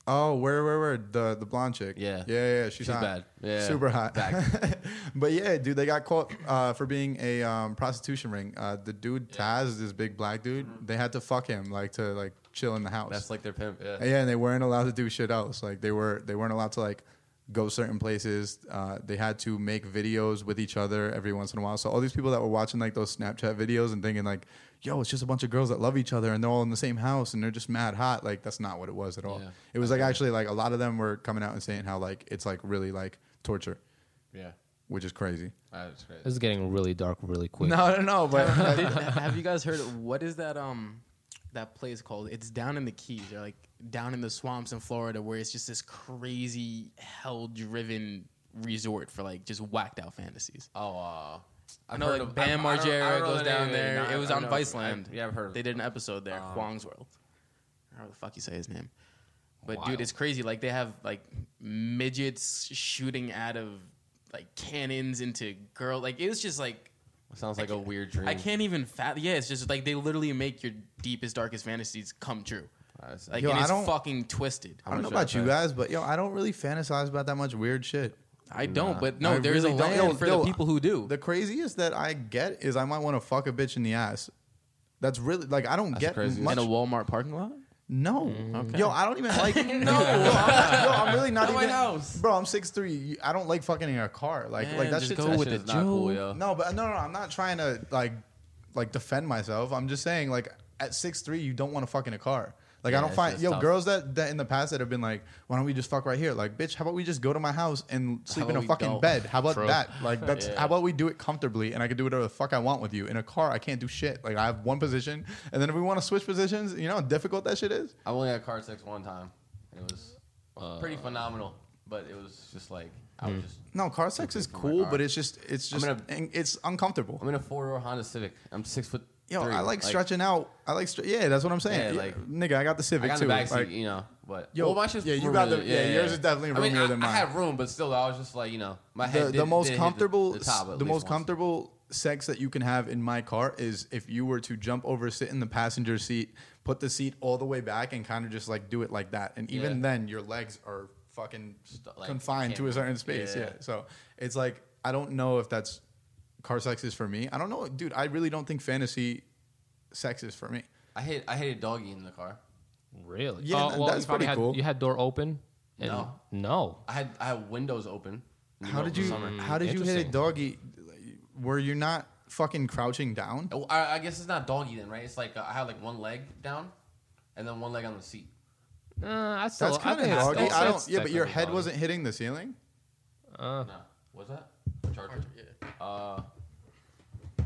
Oh, where, where, where? The the blonde chick. Yeah. Yeah, yeah, she's, she's hot. Bad. Yeah. Super hot. Back. But yeah, dude, they got caught uh, for being a um, prostitution ring. Uh, the dude, yeah. Taz, this big black dude, mm-hmm. they had to fuck him, like, to, like, chill in the house. That's like their pimp, yeah. And yeah, and they weren't allowed to do shit else. Like, they, were, they weren't allowed to, like, go certain places. Uh, they had to make videos with each other every once in a while. So all these people that were watching, like, those Snapchat videos and thinking, like, yo, it's just a bunch of girls that love each other and they're all in the same house and they're just mad hot. Like, that's not what it was at all. Yeah. It was, like, actually, like, a lot of them were coming out and saying how, like, it's, like, really, like, torture. Yeah. Which is crazy. Uh, it's crazy. This is getting really dark really quick. No, I don't know, but... Did, have you guys heard, what is that, um... that place called? It's down in the Keys, or like down in the swamps in Florida, where it's just this crazy hell-driven resort for like just whacked-out fantasies. Oh, uh, I know, like Bam Margera goes down there. It was on Viceland. Yeah, I've heard. They did an episode there, um, Huang's World. I don't know how the fuck you say his name, but wild. Dude, it's crazy. Like they have like midgets shooting out of like cannons into girl. Like it was just like. Sounds like a weird dream. I can't even fathom. Yeah, it's just like they literally make your deepest, darkest fantasies come true. Like yo, it's fucking twisted. I don't know about you guys, but yo, I don't really fantasize about that much weird shit. I don't, nah. but no, I there's really a don't. Yo, for yo, the people who do. The craziest that I get is I might want to fuck a bitch in the ass. That's really like I don't That's get crazy. Much in a Walmart parking lot. No, mm, okay. yo, I don't even like. no, yo, I'm really not, not even. My house. Bro, I'm six three. I don't like fucking in a car. Like, man, like that shit's go with the cool, yo. No, but no, no, I'm not trying to like, like defend myself. I'm just saying, like, at six three, you don't want to fuck in a car. Like, yeah, I don't find yo tough. Girls that, that in the past that have been like, why don't we just fuck right here? Like, bitch, how about we just go to my house and sleep in a fucking don't? bed? How about True. that? Like, that's yeah. how about we do it comfortably and I can do whatever the fuck I want with you. In a car, I can't do shit. Like, I have one position, and then if we want to switch positions, you know how difficult that shit is. I only had car sex one time. It was uh, pretty phenomenal, but it was just like I was just no car sex is cool, but it's just it's just a, it's uncomfortable. I'm in a four door Honda Civic. I'm six foot. Yo, three. I like, like stretching out. I like, stre- yeah, that's what I'm saying. Yeah, like, nigga, I got the Civic I got too. I the backseat, like, you know. But yo, well, my shit's yeah, you got the, yeah, yeah, yeah, yours is definitely roomier I mean, I, than mine. I have room, but still, I was just like, you know, my head. The, did, the most comfortable, the, the, the most comfortable sex that you can have in my car is if you were to jump over, sit in the passenger seat, put the seat all the way back, and kind of just like do it like that. And even yeah. then, your legs are fucking like, confined to a certain space. Yeah. yeah, so it's like I don't know if that's. Car sex is for me. I don't know, dude. I really don't think fantasy sex is for me. I hate. I hated doggy in the car. Really? Yeah, uh, well, that's pretty had, cool. You had door open? And no, no. I had. I had windows open. How did you? How did you hit a doggy? Were you not fucking crouching down? Oh, I, I guess it's not doggy then, right? It's like uh, I had like one leg down, and then one leg on the seat. Uh, I still, that's kind of doggy. I don't. Yeah, but your head doggy. wasn't hitting the ceiling. Uh, no. Was that? A charger. Yeah. Uh.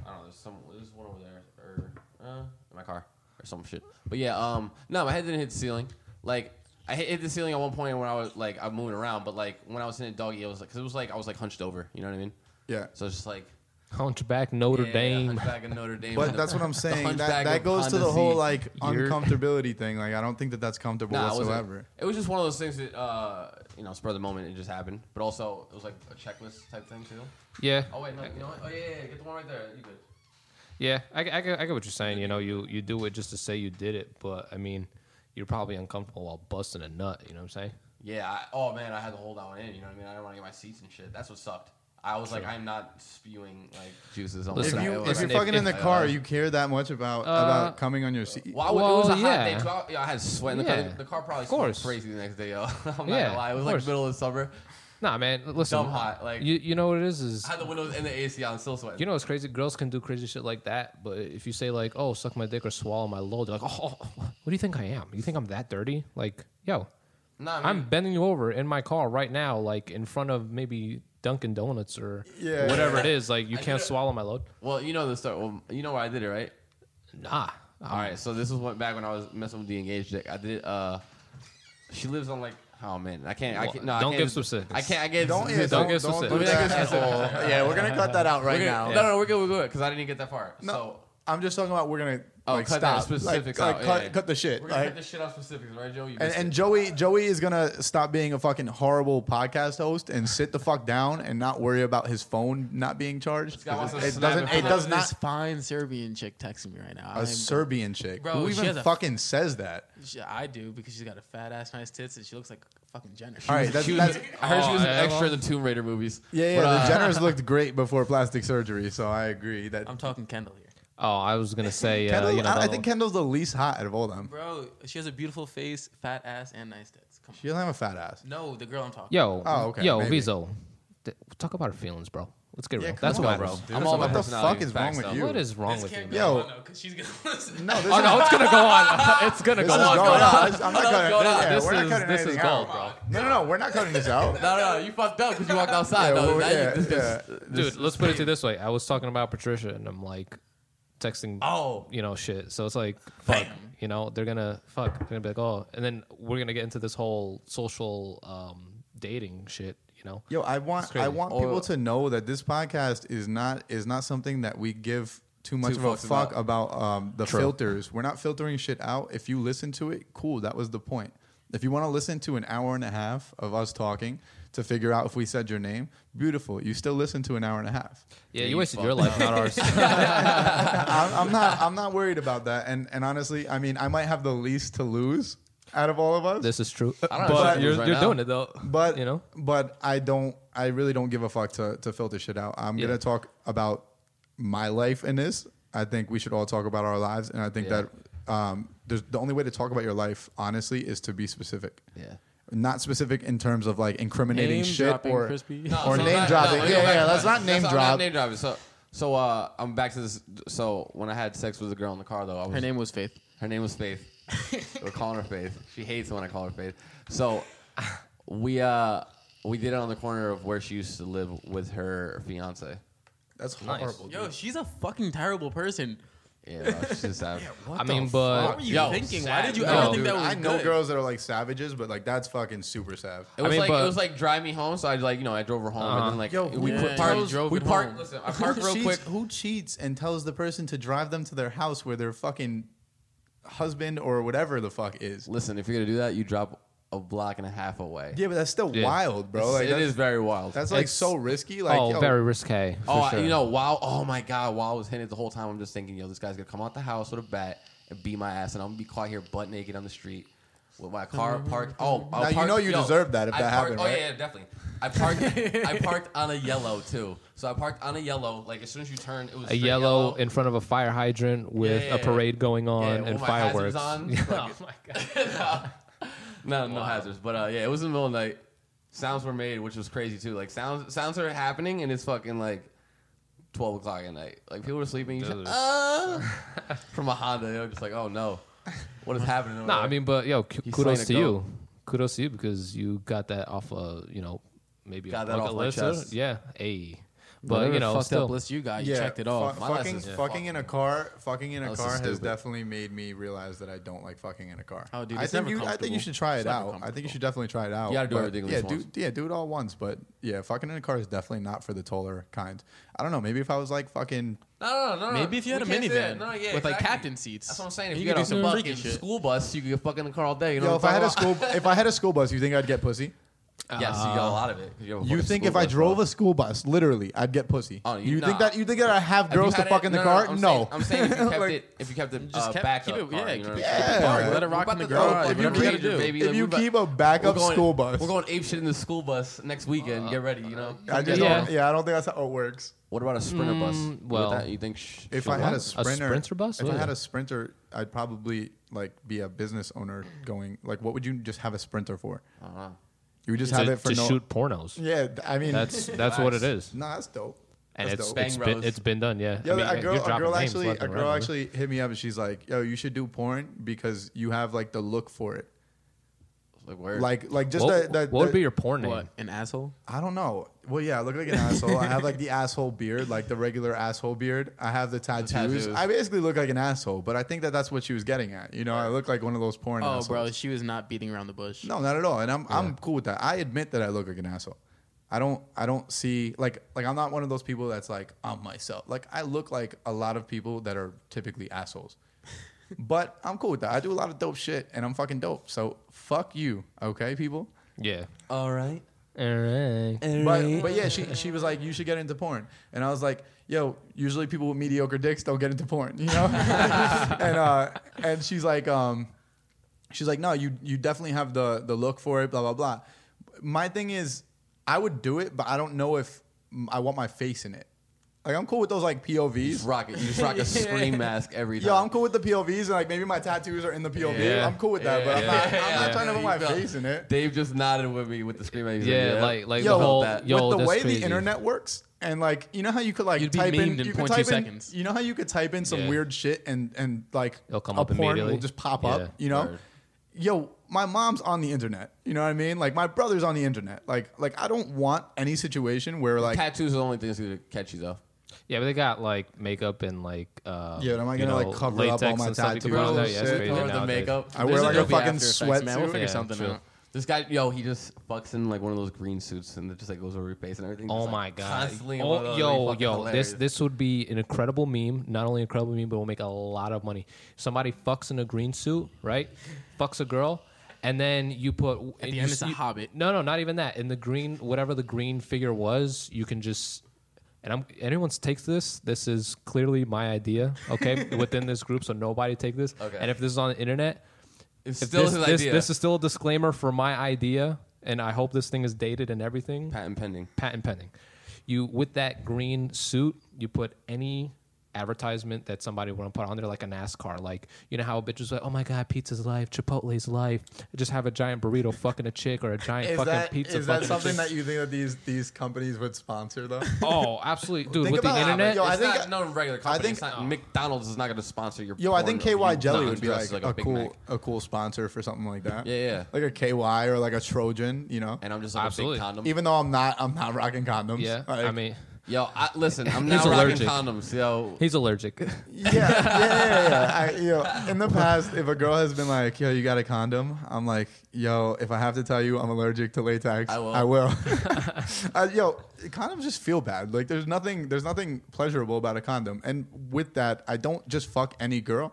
I don't know, there's some there's one over there or uh, in my car or some shit. But yeah, um no, my head didn't hit the ceiling. Like I hit the ceiling at one point when I was like I'm moving around, but like when I was in a doggy, it was like cause it was like I was like hunched over, you know what I mean? Yeah. So it's just like Hunchback Notre yeah, Dame. Hunchback of Notre Dame. But that's what I'm saying. That, that goes to the whole like You're... uncomfortability thing. Like I don't think that that's comfortable nah, whatsoever. It was, like, it was just one of those things that uh, you know, spur of the moment. It just happened. But also it was like a checklist type thing too. Yeah. Oh wait, no, you know what? Oh yeah, yeah, yeah, get the one right there. You good? Yeah, I, I, I get what you're saying. You know, you you do it just to say you did it, but I mean, you're probably uncomfortable while busting a nut. You know what I'm saying? Yeah. I, oh man, I had to hold that one in. You know what I mean? I didn't want to get my seats and shit. That's what sucked. I was like, I'm not spewing like juices. On listen, if, you, if you're if, fucking if, in the if, car, uh, you care that much about uh, about coming on your seat. Well, I would, well it was a hot yeah. day. So I, I had sweat in the yeah. car. The car probably smelled crazy the next day. Yo. I'm not yeah, gonna lie. It was like middle of the summer. Nah, man. Listen, dumb hot. Like you, you know what it is is I had the windows and the A C on, still sweating. You know what's crazy? Girls can do crazy shit like that, but if you say like, "Oh, suck my dick" or "swallow my load," they're like, "Oh, what do you think I am? You think I'm that dirty?" Like, yo, nah, I mean, I'm bending you over in my car right now, like in front of maybe Dunkin' Donuts or yeah, whatever yeah. it is. Like, you I can't swallow my load. Well, you know the story. Well, you know where I did it, right? Nah. All right. So this was back when I was messing with the engaged dick. I did it. Uh, she lives on like. Oh man, I can't. Well, I can't. No, don't I can't, give specifics. I can't. I can't. Don't, yeah, don't, don't give specifics. Don't do that at all. Yeah, we're gonna cut that out right gonna, now. Yeah. No, no, we're good. We're good because I didn't get that far. No, so I'm just talking about we're gonna oh, like, cut stop. That specifics. Like, out. Like, cut, yeah. cut the shit. We're gonna like, cut the shit out specifics, right, Joey? And, and Joey, Joey is gonna stop being a fucking horrible podcast host and sit the fuck down and not worry about his phone not being charged. It doesn't. It does not. This fine Serbian chick texting me right now. A Serbian chick. Who even fucking says that? I do because she's got a fat ass, nice tits, and she looks like fucking Jenner. All right, that's, that's, I heard oh, she was an extra in the Tomb Raider movies. Yeah, yeah. But, uh, the Jenners looked great before plastic surgery, so I agree that I'm talking Kendall here. Oh, I was gonna say, Kendall, uh, you know, I, I think Kendall's the least hot out of all of them. Bro, she has a beautiful face, fat ass, and nice tits. Come on. She doesn't have a fat ass. No, the girl I'm talking. Yo, oh, okay, yo, maybe. Vizzo, th- talk about her feelings, bro. Let's get yeah, real. That's why, bro. Dude, I'm all about what the fuck is wrong with stuff. You? What is wrong this with can't you? Yo, no, because she's gonna listen. No, this oh, is no, it's gonna go on. It's gonna go on. Going I'm not cutting. Yeah, this we're is, not cutting this is gold, bro. No, no, no. We're not cutting this out. no, no, you fucked up because you walked outside. yeah, well, yeah, you, this, yeah. Dude, let's put it to this way. I was talking about Patricia, and I'm like texting, oh, you know, shit. So it's like, fuck, you know, they're gonna fuck. They're gonna be like, oh, and then we're gonna get into this whole social dating shit. You know? Yo, I want I want people or, to know that this podcast is not is not something that we give too much too of a fuck about, about um, the True. filters. We're not filtering shit out. If you listen to it, cool. That was the point. If you want to listen to an hour and a half of us talking to figure out if we said your name, beautiful. You still listen to an hour and a half. Yeah, you, you wasted your life, not ours. I'm, I'm not I'm not worried about that. And and honestly, I mean, I might have the least to lose out of all of us. This is true. I don't but know you're, right you're doing it though. But you know, but I don't I really don't give a fuck to, to filter shit out. I'm yeah. gonna talk about my life in this. I think we should all talk about our lives, and I think yeah. that um there's the only way to talk about your life honestly is to be specific. Yeah. Not specific in terms of like incriminating name shit or, Crispy. No, or so name not, dropping. No, yeah, yeah, yeah, let's not name drop. Name dropping. So so uh I'm back to this. So when I had sex with a girl in the car though, I was, her name was Faith. Her name was Faith. We're calling her Faith. She hates when I call her Faith. So we uh we did it on the corner of where she used to live with her fiance. That's horrible. Nice. Yo, dude. She's a fucking terrible person. Yeah, no, she's just savage. Yeah, I mean, but what were you yo, thinking? Savage. Why did you ever no, think dude, that was I know good. Girls that are like savages, but like that's fucking super savage. It was I mean, like it was like drive me home. So I like you know I drove her home uh-huh. and then like yo, we yeah, parked. Drove we parked. Listen, I parked real cheats, quick. Who cheats and tells the person to drive them to their house where they're fucking husband or whatever the fuck is. Listen, if you're gonna do that, you drop a block and a half away. Yeah, but that's still yeah. wild, bro. Like, it is very wild. That's like it's, so risky. Like, oh, yo, very risque. Oh, sure. I, you know, wow. Oh my god, while I was hitting it the whole time, I'm just thinking, yo, this guy's gonna come out the house with a bat and beat my ass, and I'm gonna be caught here butt naked on the street with my car parked. Oh, now parked, you know you yo, deserve that if I that parked, happened. Oh right? yeah, yeah, definitely. I parked. I parked on a yellow too. So I parked on a yellow. Like as soon as you turn, it was a yellow, yellow in front of a fire hydrant with yeah, yeah, yeah. a parade going on yeah, yeah. and fireworks. On, yeah. like, oh my god! no, no wow. hazards. But uh, yeah, it was in the middle of the night. Sounds were made, which was crazy too. Like sounds, sounds are happening, and it's fucking like twelve o'clock at night. Like people were sleeping. You said, uh, from a Honda, you're just like, oh no, what is happening? No, nah, I mean, but yo, k- kudos to goat. you. Kudos to you because you got that off. Uh, you know. Maybe got a that off my chest. Yeah, a. But you, you know, fucked still. Up list you got. You yeah. checked it off. F- fucking lessons, yeah. fucking in a car, fucking in a car has definitely made me realize that I don't like fucking in a car. Oh, dude, I think you, I think you should try it out. I think you should definitely try it out. You gotta do but, everything. Yeah, do, yeah, do it all once. But yeah, fucking in a car is definitely not for the taller kind. I don't know. Maybe if I was like fucking. No, no, no. Maybe if you had we a minivan no, yeah, with exactly. like captain seats. That's what I'm saying. If you, you could do some fucking school bus, you could fucking in the car all day. Yo, if I had a school, if I had a school bus, you think I'd get pussy? Yes, uh, you got a lot of it. You, you think if I drove bro. a school bus, literally, I'd get pussy. Oh, you, you nah. think that? You think that I have girls have to fuck it? in the no, car? No, no, no. I'm, saying, I'm saying if you kept like, it, if you kept it, just uh, keep backup. Keep it, yeah, car, keep, you know keep yeah. it. Car. Let it rock in the garage. If you keep, do, baby, if you like, keep a backup going, school bus, we're going ape shit in the school bus next weekend. Uh, get ready, you know. I just yeah. Don't, yeah, I don't think that's how it works. What about a sprinter bus? Well, you think if I had a sprinter, a sprinter bus? If I had a sprinter, I'd probably like be a business owner going. Like, what would you just have a sprinter for? I don't know. You just to, have it for to no... shoot pornos. Yeah, I mean that's that's what it is. Nah, that's dope. And that's it's dope. It's, been, it's been done. Yeah, yeah. I mean, a girl, a girl actually, a girl right actually right? hit me up and she's like, "Yo, you should do porn because you have like the look for it." Like where? Like like just what, the, the, the, what would be your porn name? What? An asshole? I don't know. Well, yeah, I look like an asshole. I have like the asshole beard, like the regular asshole beard. I have the tattoos. The tattoos. I basically look like an asshole, but I think that that's what she was getting at. You know, I look like one of those porn. Oh, assholes. Bro, she was not beating around the bush. No, not at all. And I'm yeah. I'm cool with that. I admit that I look like an asshole. I don't I don't see like like I'm not one of those people that's like I'm myself. Like I look like a lot of people that are typically assholes. But I'm cool with that. I do a lot of dope shit, and I'm fucking dope. So fuck you, okay, people? Yeah. All right. All right. But, but yeah, she she was like, you should get into porn. And I was like, yo, usually people with mediocre dicks don't get into porn, you know? and uh, and she's like, um, she's like, no, you you definitely have the the look for it, blah, blah, blah. My thing is, I would do it, but I don't know if I want my face in it. Like, I'm cool with those, like, P O Vs. You just rock it. You just rock a scream mask every time. Yo, I'm cool with the P O Vs, and, like, maybe my tattoos are in the P O V. Yeah. I'm cool with that, yeah, but I'm yeah, not, yeah, I'm not yeah. trying to put my face in it. Dave just nodded with me with the scream mask. Yeah, yeah, like, like yo, the whole... That. Yo, with the way crazy. the internet works, and, like, you know how you could, like, You'd type in... You could type seconds. in... You know how you could type in some yeah. weird shit, and, and like, it'll come a up porn immediately. Will just pop yeah. up, you know? Word. Yo, my mom's on the internet. You know what I mean? Like, my brother's on the internet. Like, like I don't want any situation where, like... Tattoos are the only things that catch you, though. Yeah, but they got like makeup and like uh yeah. Am I gonna know, like cover up all my tattoos? Bro, yeah, shit. Crazy cover the makeup. I wear like a fucking sweatsuit. Man, we'll figure yeah, something true. out. This guy, yo, he just fucks in like one of those green suits and it just like goes over your face and everything. Oh just, my like, god! Oh, yo, yo, hilarious. this this would be an incredible meme. Not only incredible meme, but we'll make a lot of money. Somebody fucks in a green suit, right? Fucks a girl. And then you put... At the end, it's a hobbit. No, no, not even that. In the green, whatever the green figure was, you can just... And I'm, anyone takes this, this is clearly my idea, okay, within this group, so nobody take this. Okay. And if this is on the internet, it's still this, his this, idea. This is still a disclaimer for my idea, and I hope this thing is dated and everything. Patent pending. Patent pending. You, with that green suit, you put any advertisement that somebody would put on there, like a NASCAR. Like, you know how bitches are like, oh my God, pizza's life, Chipotle's life. Just have a giant burrito fucking a chick or a giant is fucking that, pizza. Is that something that you think that these these companies would sponsor though? Oh, absolutely. Dude, think with the internet, yo, I think not, no regular company. I think not, oh. McDonald's is not going to sponsor your Yo, I think K Y you, Jelly would be like, like a, a cool Mac. a cool sponsor for something like that. Yeah, yeah. Like a K Y or like a Trojan, you know? And I'm just like absolutely. a big condom. Even though I'm not I'm not rocking condoms. Yeah, like, I mean... Yo, I, listen, I'm not rocking condoms, yo. He's allergic. Yeah, yeah, yeah, yeah. I, you know, in the past, if a girl has been like, yo, you got a condom? I'm like, yo, if I have to tell you I'm allergic to latex, I will. I will. uh, yo, condoms just feel bad. Like, there's nothing there's nothing pleasurable about a condom. And with that, I don't just fuck any girl.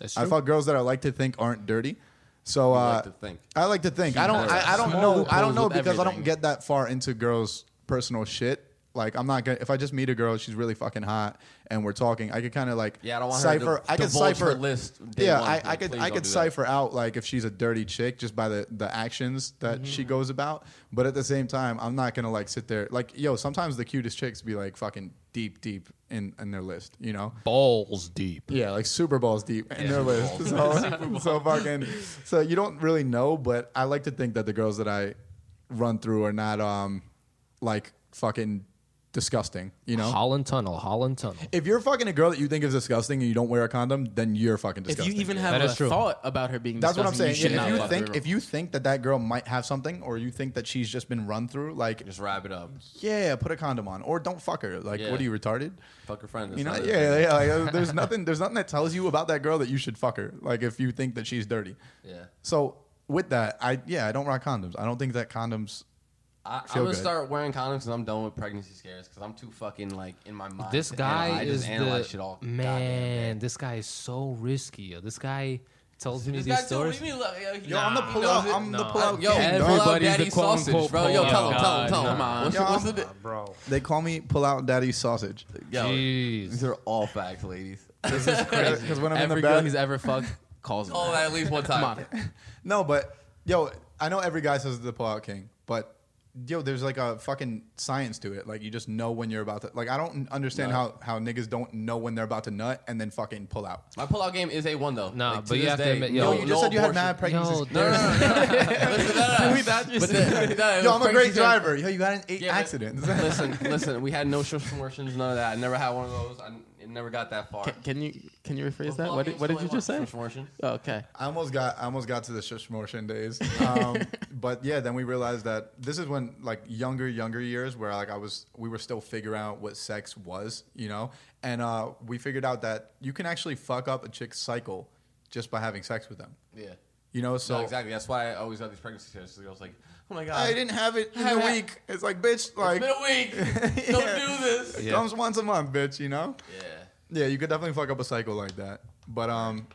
That's true. I fuck girls that I like to think aren't dirty. So uh, like to think. I like to think. She I don't, I, I don't know. I don't know because everything. I don't get that far into girls' personal shit. Like, I'm not gonna, if I just meet a girl, she's really fucking hot, and we're talking, I could kind of like, yeah, I don't want cipher, her to I could cipher her list. Yeah, I, I could, I could cipher that. out like if she's a dirty chick just by the, the actions that mm-hmm. she goes about. But at the same time, I'm not gonna like sit there like, yo, sometimes the cutest chicks be like fucking deep, deep in, in their list, you know, balls deep. Yeah, like super balls deep in yeah, their list. So, so fucking, so you don't really know, but I like to think that the girls that I run through are not um like fucking disgusting, you know? Holland Tunnel, Holland Tunnel. If you're fucking a girl that you think is disgusting and you don't wear a condom, then you're fucking disgusting. If you even have that a thought about her being That's disgusting, that's what I'm saying. You if, you think, if you think that that girl might have something or you think that she's just been run through, like... Just wrap it up. Yeah, put a condom on. Or don't fuck her. Like, yeah. What are you, retarded? Fuck her friend. You know? Yeah, yeah. Like, there's, nothing, there's nothing that tells you about that girl that you should fuck her. Like, if you think that she's dirty. Yeah. So, with that, I yeah, I don't rock condoms. I don't think that condoms... I, I'm going to start wearing condoms because I'm done with pregnancy scares because I'm too fucking, like, in my mind. This guy analyze, is I just the... Shit all man, this guy is so risky. This guy tells me these stories. Yo, I'm the pullout. I'm the pullout. Yo, everybody's daddy sausage, bro. Yo, tell him, tell him, tell him. What's the bro? They call me pullout daddy sausage. Jeez, these are all facts, ladies. This is crazy. Because when I'm in the bed, every girl he's ever fucked calls him. Oh, at least one time. No, but yo, I know every guy says the pullout king, but. Yo, there's like a fucking science to it. Like, you just know when you're about to... Like, I don't understand no. how, how niggas don't know when they're about to nut and then fucking pull out. My pull-out game is A one, though. No, like, but you have day, to admit... Yo, yo you just no said you abortion. Had mad pregnancies. No, no, no. no, no, no. Listen, no, no. That yo, I'm a great driver. Yo, you got in eight yeah, accidents. listen, listen. We had no social promotions, none of that. I never had one of those. I never got that far. Can, can you can you rephrase well, that? What did, what did you just say? Oh, okay. I almost got I almost got to the Shishmortion days, um, but yeah, then we realized that this is when like younger younger years where like I was we were still figuring out what sex was, you know, and uh, we figured out that you can actually fuck up a chick's cycle just by having sex with them. Yeah. You know, so no, exactly. That's why I always have these pregnancy tests. So I was like, oh my god, I didn't have it in a week. Had... It's like, bitch, like it's been a week. Don't yeah. do this. Yeah. Comes once a month, bitch. You know. Yeah. Yeah, you could definitely fuck up a cycle like that. But um,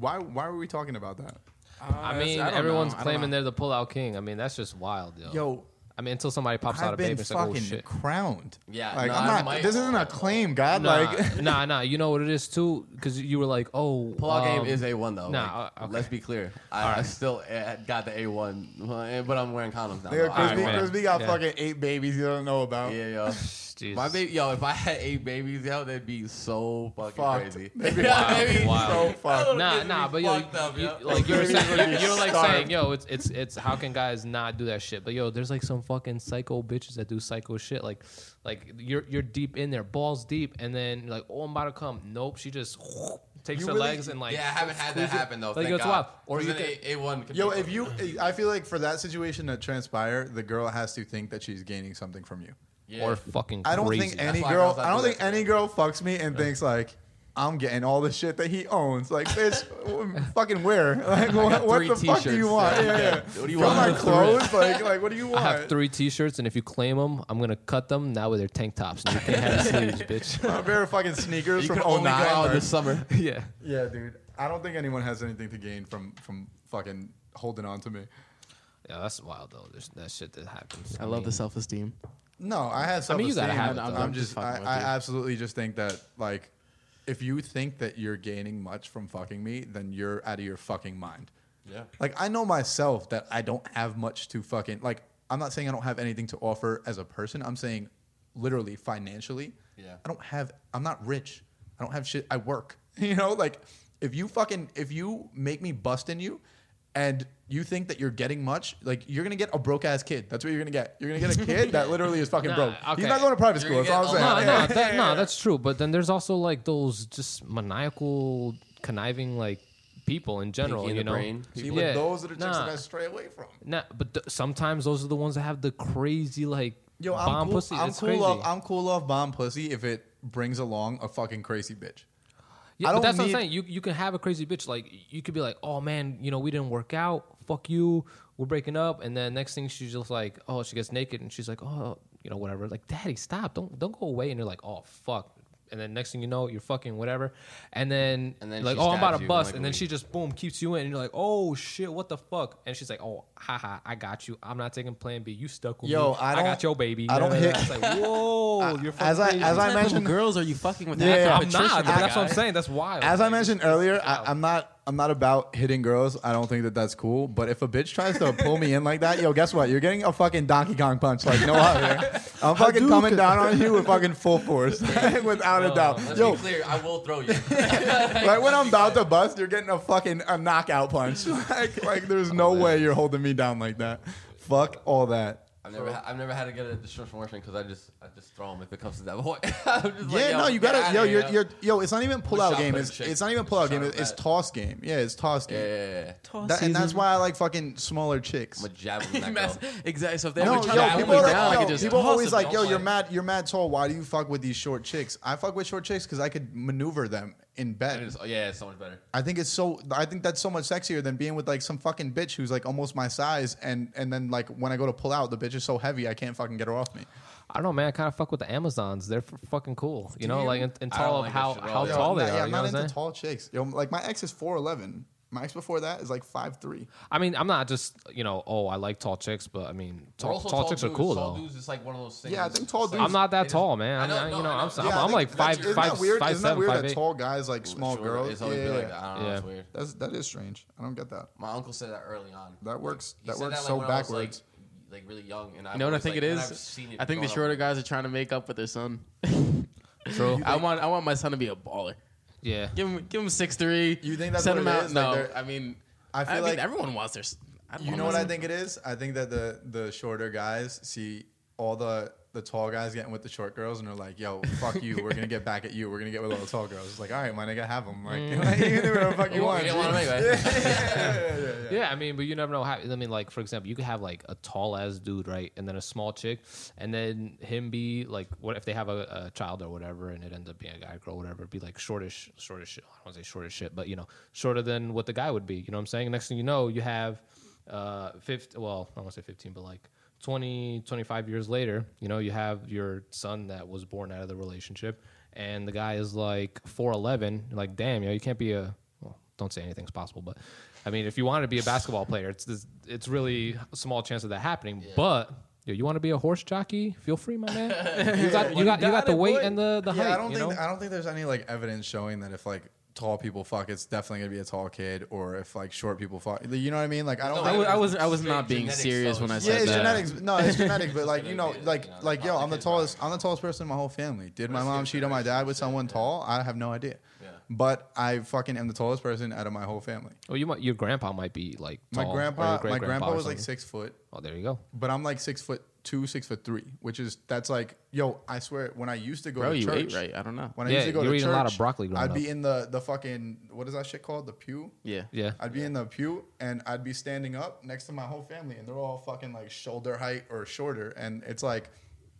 why why were we talking about that? Uh, I mean, I everyone's know. claiming they're the pull-out king. I mean, that's just wild, yo. Yo, I mean, until somebody pops I've out a baby, it's like, oh shit. I've been fucking crowned. Yeah, like, nah, I'm not. This isn't a claim, God. Nah, like, nah, nah. You know what it is too, because you were like, oh, pull-out um, game is A one though. Nah, like, okay. Let's be clear. I, right. I still got the A one, but I'm wearing condoms now. Nigga, Crispy right, got yeah. fucking eight babies you don't know about. Yeah, yo. Jesus. My baby, yo, if I had eight babies, yo, that'd be so fucking fucked. Crazy. Maybe wow, wow. so fucked. Nah, nah, but yo, you, up, you, you, like you were saying, you were like saying, yo, it's it's it's how can guys not do that shit? But yo, there's like some fucking psycho bitches that do psycho shit. Like, like you're you're deep in there, balls deep, and then like, oh, I'm about to come. Nope, she just whoop, takes you her really, legs and like. Yeah, I haven't had that happen though. Like, thank yo, God. Or you can A one. Yo, if you, I feel like for that situation to transpire, the girl has to think that she's gaining something from you. Yeah. Or fucking crazy. I don't think any girl. I, I don't do think any girl fucks me and yeah. thinks like I'm getting all the shit that he owns. Like, bitch, fucking where? Like, what, what the fuck do you want? Yeah, yeah. yeah. What do you want? My clothes? like, like, what do you want? I have three T-shirts, and if you claim them, I'm gonna cut them. Now with their tank tops, and you can't have sleeves, bitch. My bare fucking sneakers you from oh nine. Only go out this summer. Yeah. Yeah, dude. I don't think anyone has anything to gain from from fucking holding on to me. Yeah, that's wild though. There's that shit that happens. I, I mean, love the self-esteem. No, I have self-esteem. I mean, you gotta have it. I'm, I'm just, just I, I absolutely just think that, like, if you think that you're gaining much from fucking me, then you're out of your fucking mind. Yeah. Like, I know myself that I don't have much to fucking, like, I'm not saying I don't have anything to offer as a person. I'm saying literally financially. Yeah. I don't have, I'm not rich. I don't have shit. I work. You know, like, if you fucking, if you make me bust in you, and you think that you're getting much, like, you're going to get a broke-ass kid. That's what you're going to get. You're going to get a kid that literally is fucking nah, broke. Okay. He's not going to private school. That's all I'm saying. No, no, that, no, that's true. But then there's also, like, those just maniacal, conniving, like, people in general, in you know. Brain. See, but yeah. those are the chicks nah. that I stray away from. Nah, but th- sometimes those are the ones that have the crazy, like, yo, I'm bomb cool, pussy. I'm it's cool crazy. Off, I'm cool off bomb pussy if it brings along a fucking crazy bitch. Yeah, I don't but that's need... what I'm saying. You you can have a crazy bitch. Like, you could be like, oh, man, you know, we didn't work out. Fuck you. We're breaking up. And then next thing she's just like, oh, she gets naked. And she's like, oh, you know, whatever. Like, daddy, stop. Don't don't go away. And you're like, oh, fuck. And then next thing you know, you're fucking whatever. And then, and then like, oh, I'm about to bust. Like, and then she just, boom, keeps you in. And you're like, oh, shit, what the fuck? And she's like, oh, haha, I got you. I'm not taking plan B. You stuck with Yo, me. I, I got your baby. I don't hit. It's like, whoa, I, you're fucking As I, as I mentioned, girls, are you fucking with that? Yeah, yeah, I'm not. That that's guy. What I'm saying. That's wild. As like, I mentioned earlier, I, I'm not. I'm not about hitting girls. I don't think that that's cool. But if a bitch tries to pull me in like that, yo, guess what? You're getting a fucking Donkey Kong punch. Like, no other. I'm fucking coming down on you with fucking full force. Without no, a doubt. Let's yo, be clear. I will throw you. Like, when I'm about to bust, you're getting a fucking a knockout punch. Like, like there's oh, no man. way you're holding me down like that. Fuck all that. I've never, ha- I've never had to get a destruction warning because I just, I just throw them if it comes to that point. Yeah, like, no, you gotta, yo, you're, you're, yo, it's not even pull out game. It's, it's not even pull out game. It's, it's toss game. Yeah, it's toss game. Yeah, yeah, yeah. Toss that, and that's why I like fucking smaller chicks. I'm a javelin that girl. Exactly. So if they no, yo, people are down, yo, yo, people always like, yo, you're mad, you're mad tall. Why do you fuck with these short chicks? I fuck with short chicks because I could maneuver them in bed. It is, yeah, it's so much better. I think it's so. I think that's so much sexier than being with like some fucking bitch who's like almost my size, and and then like when I go to pull out, the bitch is so heavy I can't fucking get her off me. I don't know, man. I kind of fuck with the Amazons. They're f- fucking cool, you Damn. know, like in, in tall of like how, how tall yo, they yeah, are. Yeah, I'm you not know into saying? Tall chicks. Yo, like my ex is four eleven. Max before that is like five three. I mean, I'm not just, you know, oh, I like tall chicks, but I mean, tall, tall, tall chicks dudes, are cool, tall though. Tall dudes is like one of those things. Yeah, I think tall dudes. I'm not that tall, man. I know, I, no, you know, I know. I'm, yeah, I'm, I'm like five, isn't five, that weird? Five, isn't seven, that weird five, that tall guys like Ooh, small sure. girls? It's always yeah, been like that. I don't know. Yeah. It's weird. That's, that is strange. I don't get that. My uncle said that early on. That works. That works that, like, so backwards. Was, like, like really young, and I. You know what I think it is? I think the shorter guys are trying to make up with their son. True. I want, I want my son to be a baller. Yeah, give him, give him six three. You think that's send what him it out? Is? No, like I mean, I feel I like mean, everyone wants their. I don't you know what I think it is? I think that the the shorter guys see all the the tall guys getting with the short girls, and they're like, "Yo, fuck you! We're gonna get back at you. We're gonna get with all the tall girls." It's like, all right, my nigga, have them. Like, mm. like you know whatever the fuck you want. You want yeah, yeah, yeah, yeah. yeah, I mean, but you never know how. I mean, like for example, you could have like a tall ass dude, right, and then a small chick, and then him be like, what if they have a, a child or whatever, and it ends up being a guy or girl, or whatever, it'd be like shortish, shortish. I don't want to say shortish shit, but you know, shorter than what the guy would be. You know what I'm saying? Next thing you know, you have, uh, fifty. Well, I don't want to say fifteen, but like. twenty, twenty-five years later, you know, you have your son that was born out of the relationship, and the guy is like four eleven. You're like, damn, you know, you can't be a, well, don't say anything's possible, but I mean, if you wanted to be a basketball player, it's this, it's really a small chance of that happening, yeah. But yo, you want to be a horse jockey? Feel free, my man. You got, you got, you got the weight and the, the yeah, height. I don't you think, know? I don't think there's any like evidence showing that if like, tall people fuck, it's definitely gonna be a tall kid, or if like short people fuck, you know what I mean? Like I don't. No, I, was, I was I was not being serious so when I said yeah, it's that. Genetics, no, it's genetics, but like you know, like you know, like yo, I'm the tallest. I'm the tallest person in my whole family. Did my mom cheat on my dad with someone yeah. tall? I have no idea. Yeah. But I fucking am the tallest person out of my whole family. Oh, you might, your grandpa might be like tall. My grandpa, my grandpa was like six foot. Oh, there you go. But I'm like six foot. Two six foot three, which is that's like yo. I swear, when I used to go Bro, to you church, ate right? I don't know. When I yeah, used to go to church, a lot of broccoli I'd be up. in the the fucking what is that shit called? The pew. Yeah, yeah. I'd be yeah. in the pew and I'd be standing up next to my whole family, and they're all fucking like shoulder height or shorter, and it's like,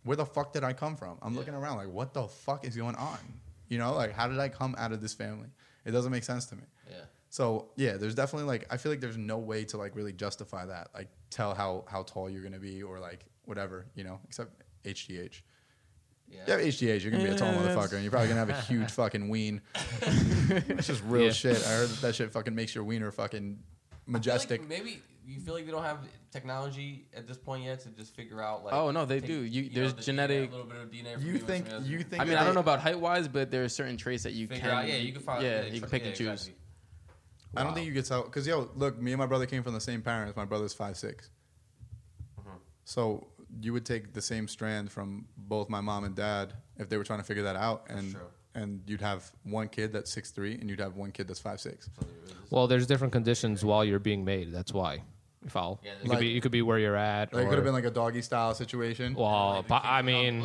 where the fuck did I come from? I'm yeah. looking around like, what the fuck is going on? You know, like how did I come out of this family? It doesn't make sense to me. Yeah. So yeah, there's definitely like I feel like there's no way to like really justify that, like tell how how tall you're gonna be or like. Whatever, you know, except H G H. Yeah, you have H G H, you're going to be a tall motherfucker, and you're probably going to have a huge fucking ween. That's just real yeah. shit. I heard that, that shit fucking makes your wiener fucking majestic. Like maybe you feel like they don't have technology at this point yet to just figure out, like... Oh, no, they take, do. You, you there's know, the genetic... A little bit of D N A from you, you think... You think I mean, I don't know about height-wise, but there are certain traits that you can... Out, yeah, you can find... Yeah, you can pick yeah, and choose. Exactly. Wow. I don't think you can tell... Because, yo, look, me and my brother came from the same parents. My brother's five six. So you would take the same strand from both my mom and dad if they were trying to figure that out, and and you'd have one kid that's six three and you'd have one kid that's five six. Well, there's different conditions while you're being made. That's why. You follow? Yeah, you, like, could be, you could be where you're at. Like or, it could have been like a doggy style situation. Well, like I mean,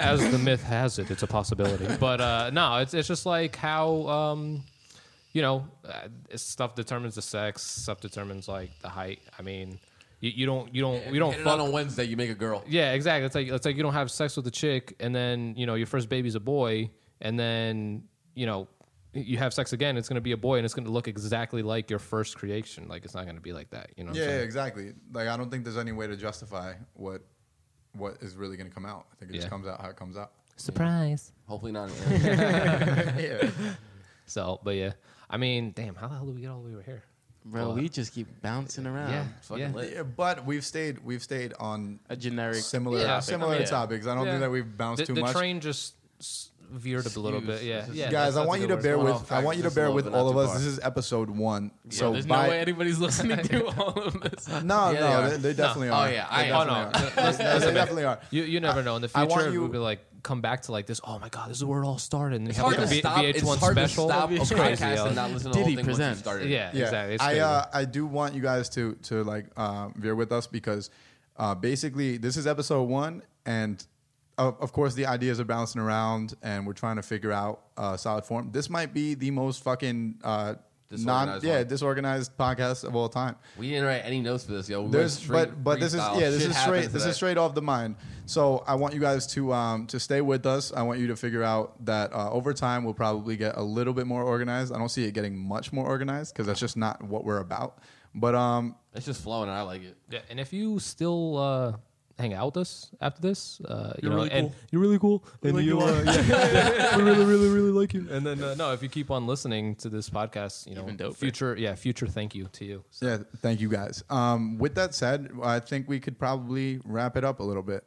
as the myth has it, it's a possibility. But uh, no, it's it's just like how. Um, you know, uh, stuff determines the sex. Stuff determines like the height. I mean. You, you don't you don't yeah, you don't fuck on Wednesday. You make a girl. Yeah, exactly. It's like it's like you don't have sex with a chick, and then you know your first baby's a boy, and then you know you have sex again. It's gonna be a boy, and it's gonna look exactly like your first creation. Like it's not gonna be like that. You know? Yeah, yeah, exactly. Like I don't think there's any way to justify what what is really gonna come out. I think it yeah. just comes out how it comes out. Surprise. Yeah. Hopefully not. yeah. So, but yeah, I mean, damn, how the hell do we get all the way over here? Bro, well, we just keep bouncing around. Yeah, fucking yeah. yeah, but we've stayed we've stayed on a generic similar yeah, topic. similar yeah. topics. I don't yeah. think that we've bounced the, too the much. The train just veered a little bit. Yeah, yeah guys, I want you to bear with. Fact, I want you to bear with all of us. Far. This is episode one. Yeah, so there's by, no way anybody's listening to all of this. No, yeah, no, they, they definitely no. are. Oh yeah, I oh, no. They definitely are. You you never know. In the future, we'll be like. Come back to like this. Oh my God, this is where it all started. And it's hard to stop. It's hard to stop a podcast and not listen to the whole thing once you started. Yeah, yeah, exactly. I uh, I do want you guys to to like uh, veer with us because uh, basically this is episode one, and of, of course the ideas are bouncing around, and we're trying to figure out uh, solid form. This might be the most fucking. Uh, Non, yeah, one. disorganized podcast of all time. We didn't write any notes for this, yo. We There's, straight, but but this is yeah, this Shit is straight. This is straight off the mind. So I want you guys to um to stay with us. I want you to figure out that uh, over time we'll probably get a little bit more organized. I don't see it getting much more organized because that's just not what we're about. But um, it's just flowing. And I like it. Yeah, and if you still uh hang out with us after this. Uh, you you're know, really and cool. You're really cool. We and like you, you uh, yeah, yeah, we really, really, really like you. And then, uh, no, if you keep on listening to this podcast, you know, future, yeah, future thank you to you. So. Yeah, thank you guys. Um, with that said, I think we could probably wrap it up a little bit.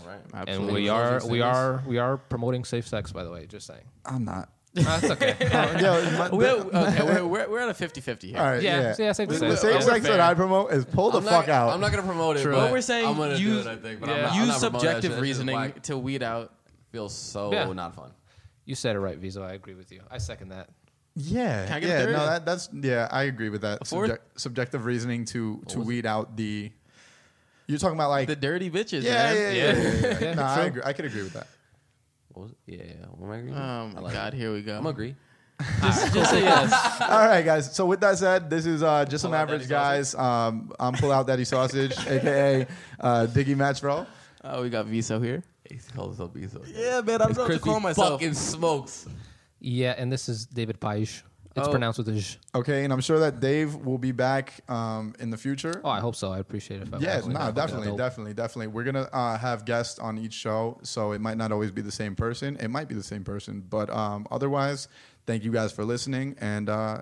All right. Absolutely. And we are, we are, we are promoting safe sex, by the way, just saying. I'm not. No, that's okay. uh, yeah, my, we're, okay we're, we're, we're at a fifty-fifty here. All right, yeah, yeah. So yeah safe the, the same sex that I promote is pull the not, fuck out. I'm not going to promote it, True. But what we're saying, I'm going to do it, I think. But yeah. I'm not, use I'm not subjective that reasoning that to weed out feels so yeah. not fun. You said it right, Vizzo. I agree with you. I second that. Yeah. Can I get yeah, a third? No, that, that's, yeah, I agree with that. Subject, subjective reasoning to, to weed it? out the... You're talking about like... The dirty bitches, yeah, man. Yeah, yeah, yeah. yeah, yeah. No, I agree. I could agree with that. Yeah, yeah. Am I um, I like God, it. Here we go. I'm agree. Just, just say yes. All right, guys. So with that said, this is uh, just some average guys. Um, I'm Pull Out Daddy Sausage, aka uh, Diggy Metro. Oh, uh, we got Vizzo here. He calls himself Vizzo. Yeah, man. I'm trying to call myself. Fucking Smokes. Yeah, and this is David Byers. It's oh. pronounced with a j. Okay, and I'm sure that Dave will be back um, in the future. Oh, I hope so. I appreciate it. If yeah, no, nah, definitely, definitely, definitely. We're going to uh, have guests on each show, so it might not always be the same person. It might be the same person. But um, otherwise, thank you guys for listening, and uh,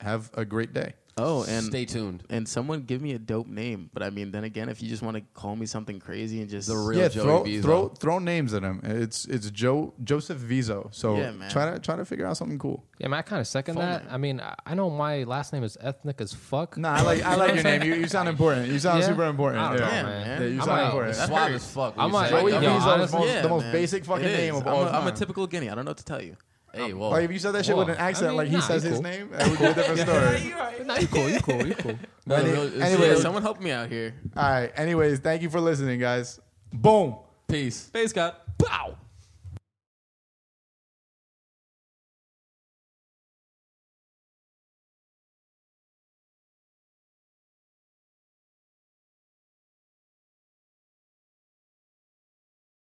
have a great day. Oh, and stay tuned. And someone give me a dope name. But I mean, then again, if you just want to call me something crazy and just the real yeah, Joey throw, Vizzo. throw throw names at him. It's it's Joe Joseph Vizzo. So yeah, try to try to figure out something cool. Yeah, man, I kind of second Phone that. Name. I mean, I know my last name is ethnic as fuck. Nah, I like I like your name. You, you sound important. You sound yeah. super important. I don't yeah. know, man. Yeah, you sound I'm important. Like, suave as fuck. I'm like, Joey Vizzo is yeah, the most man. basic fucking name of I'm all a, time. I'm a typical Guinea. I don't know what to tell you. Hey, whoa. Like if you said that shit whoa. with an accent, I mean, like he nah, says his cool. name, it would be a different story. yeah, you're right. Nah, you cool, you cool, you cool. No, Any, no, anyways, yeah, someone help me out here. All right. Anyways, thank you for listening, guys. Boom. Peace. Peace, God. Pow.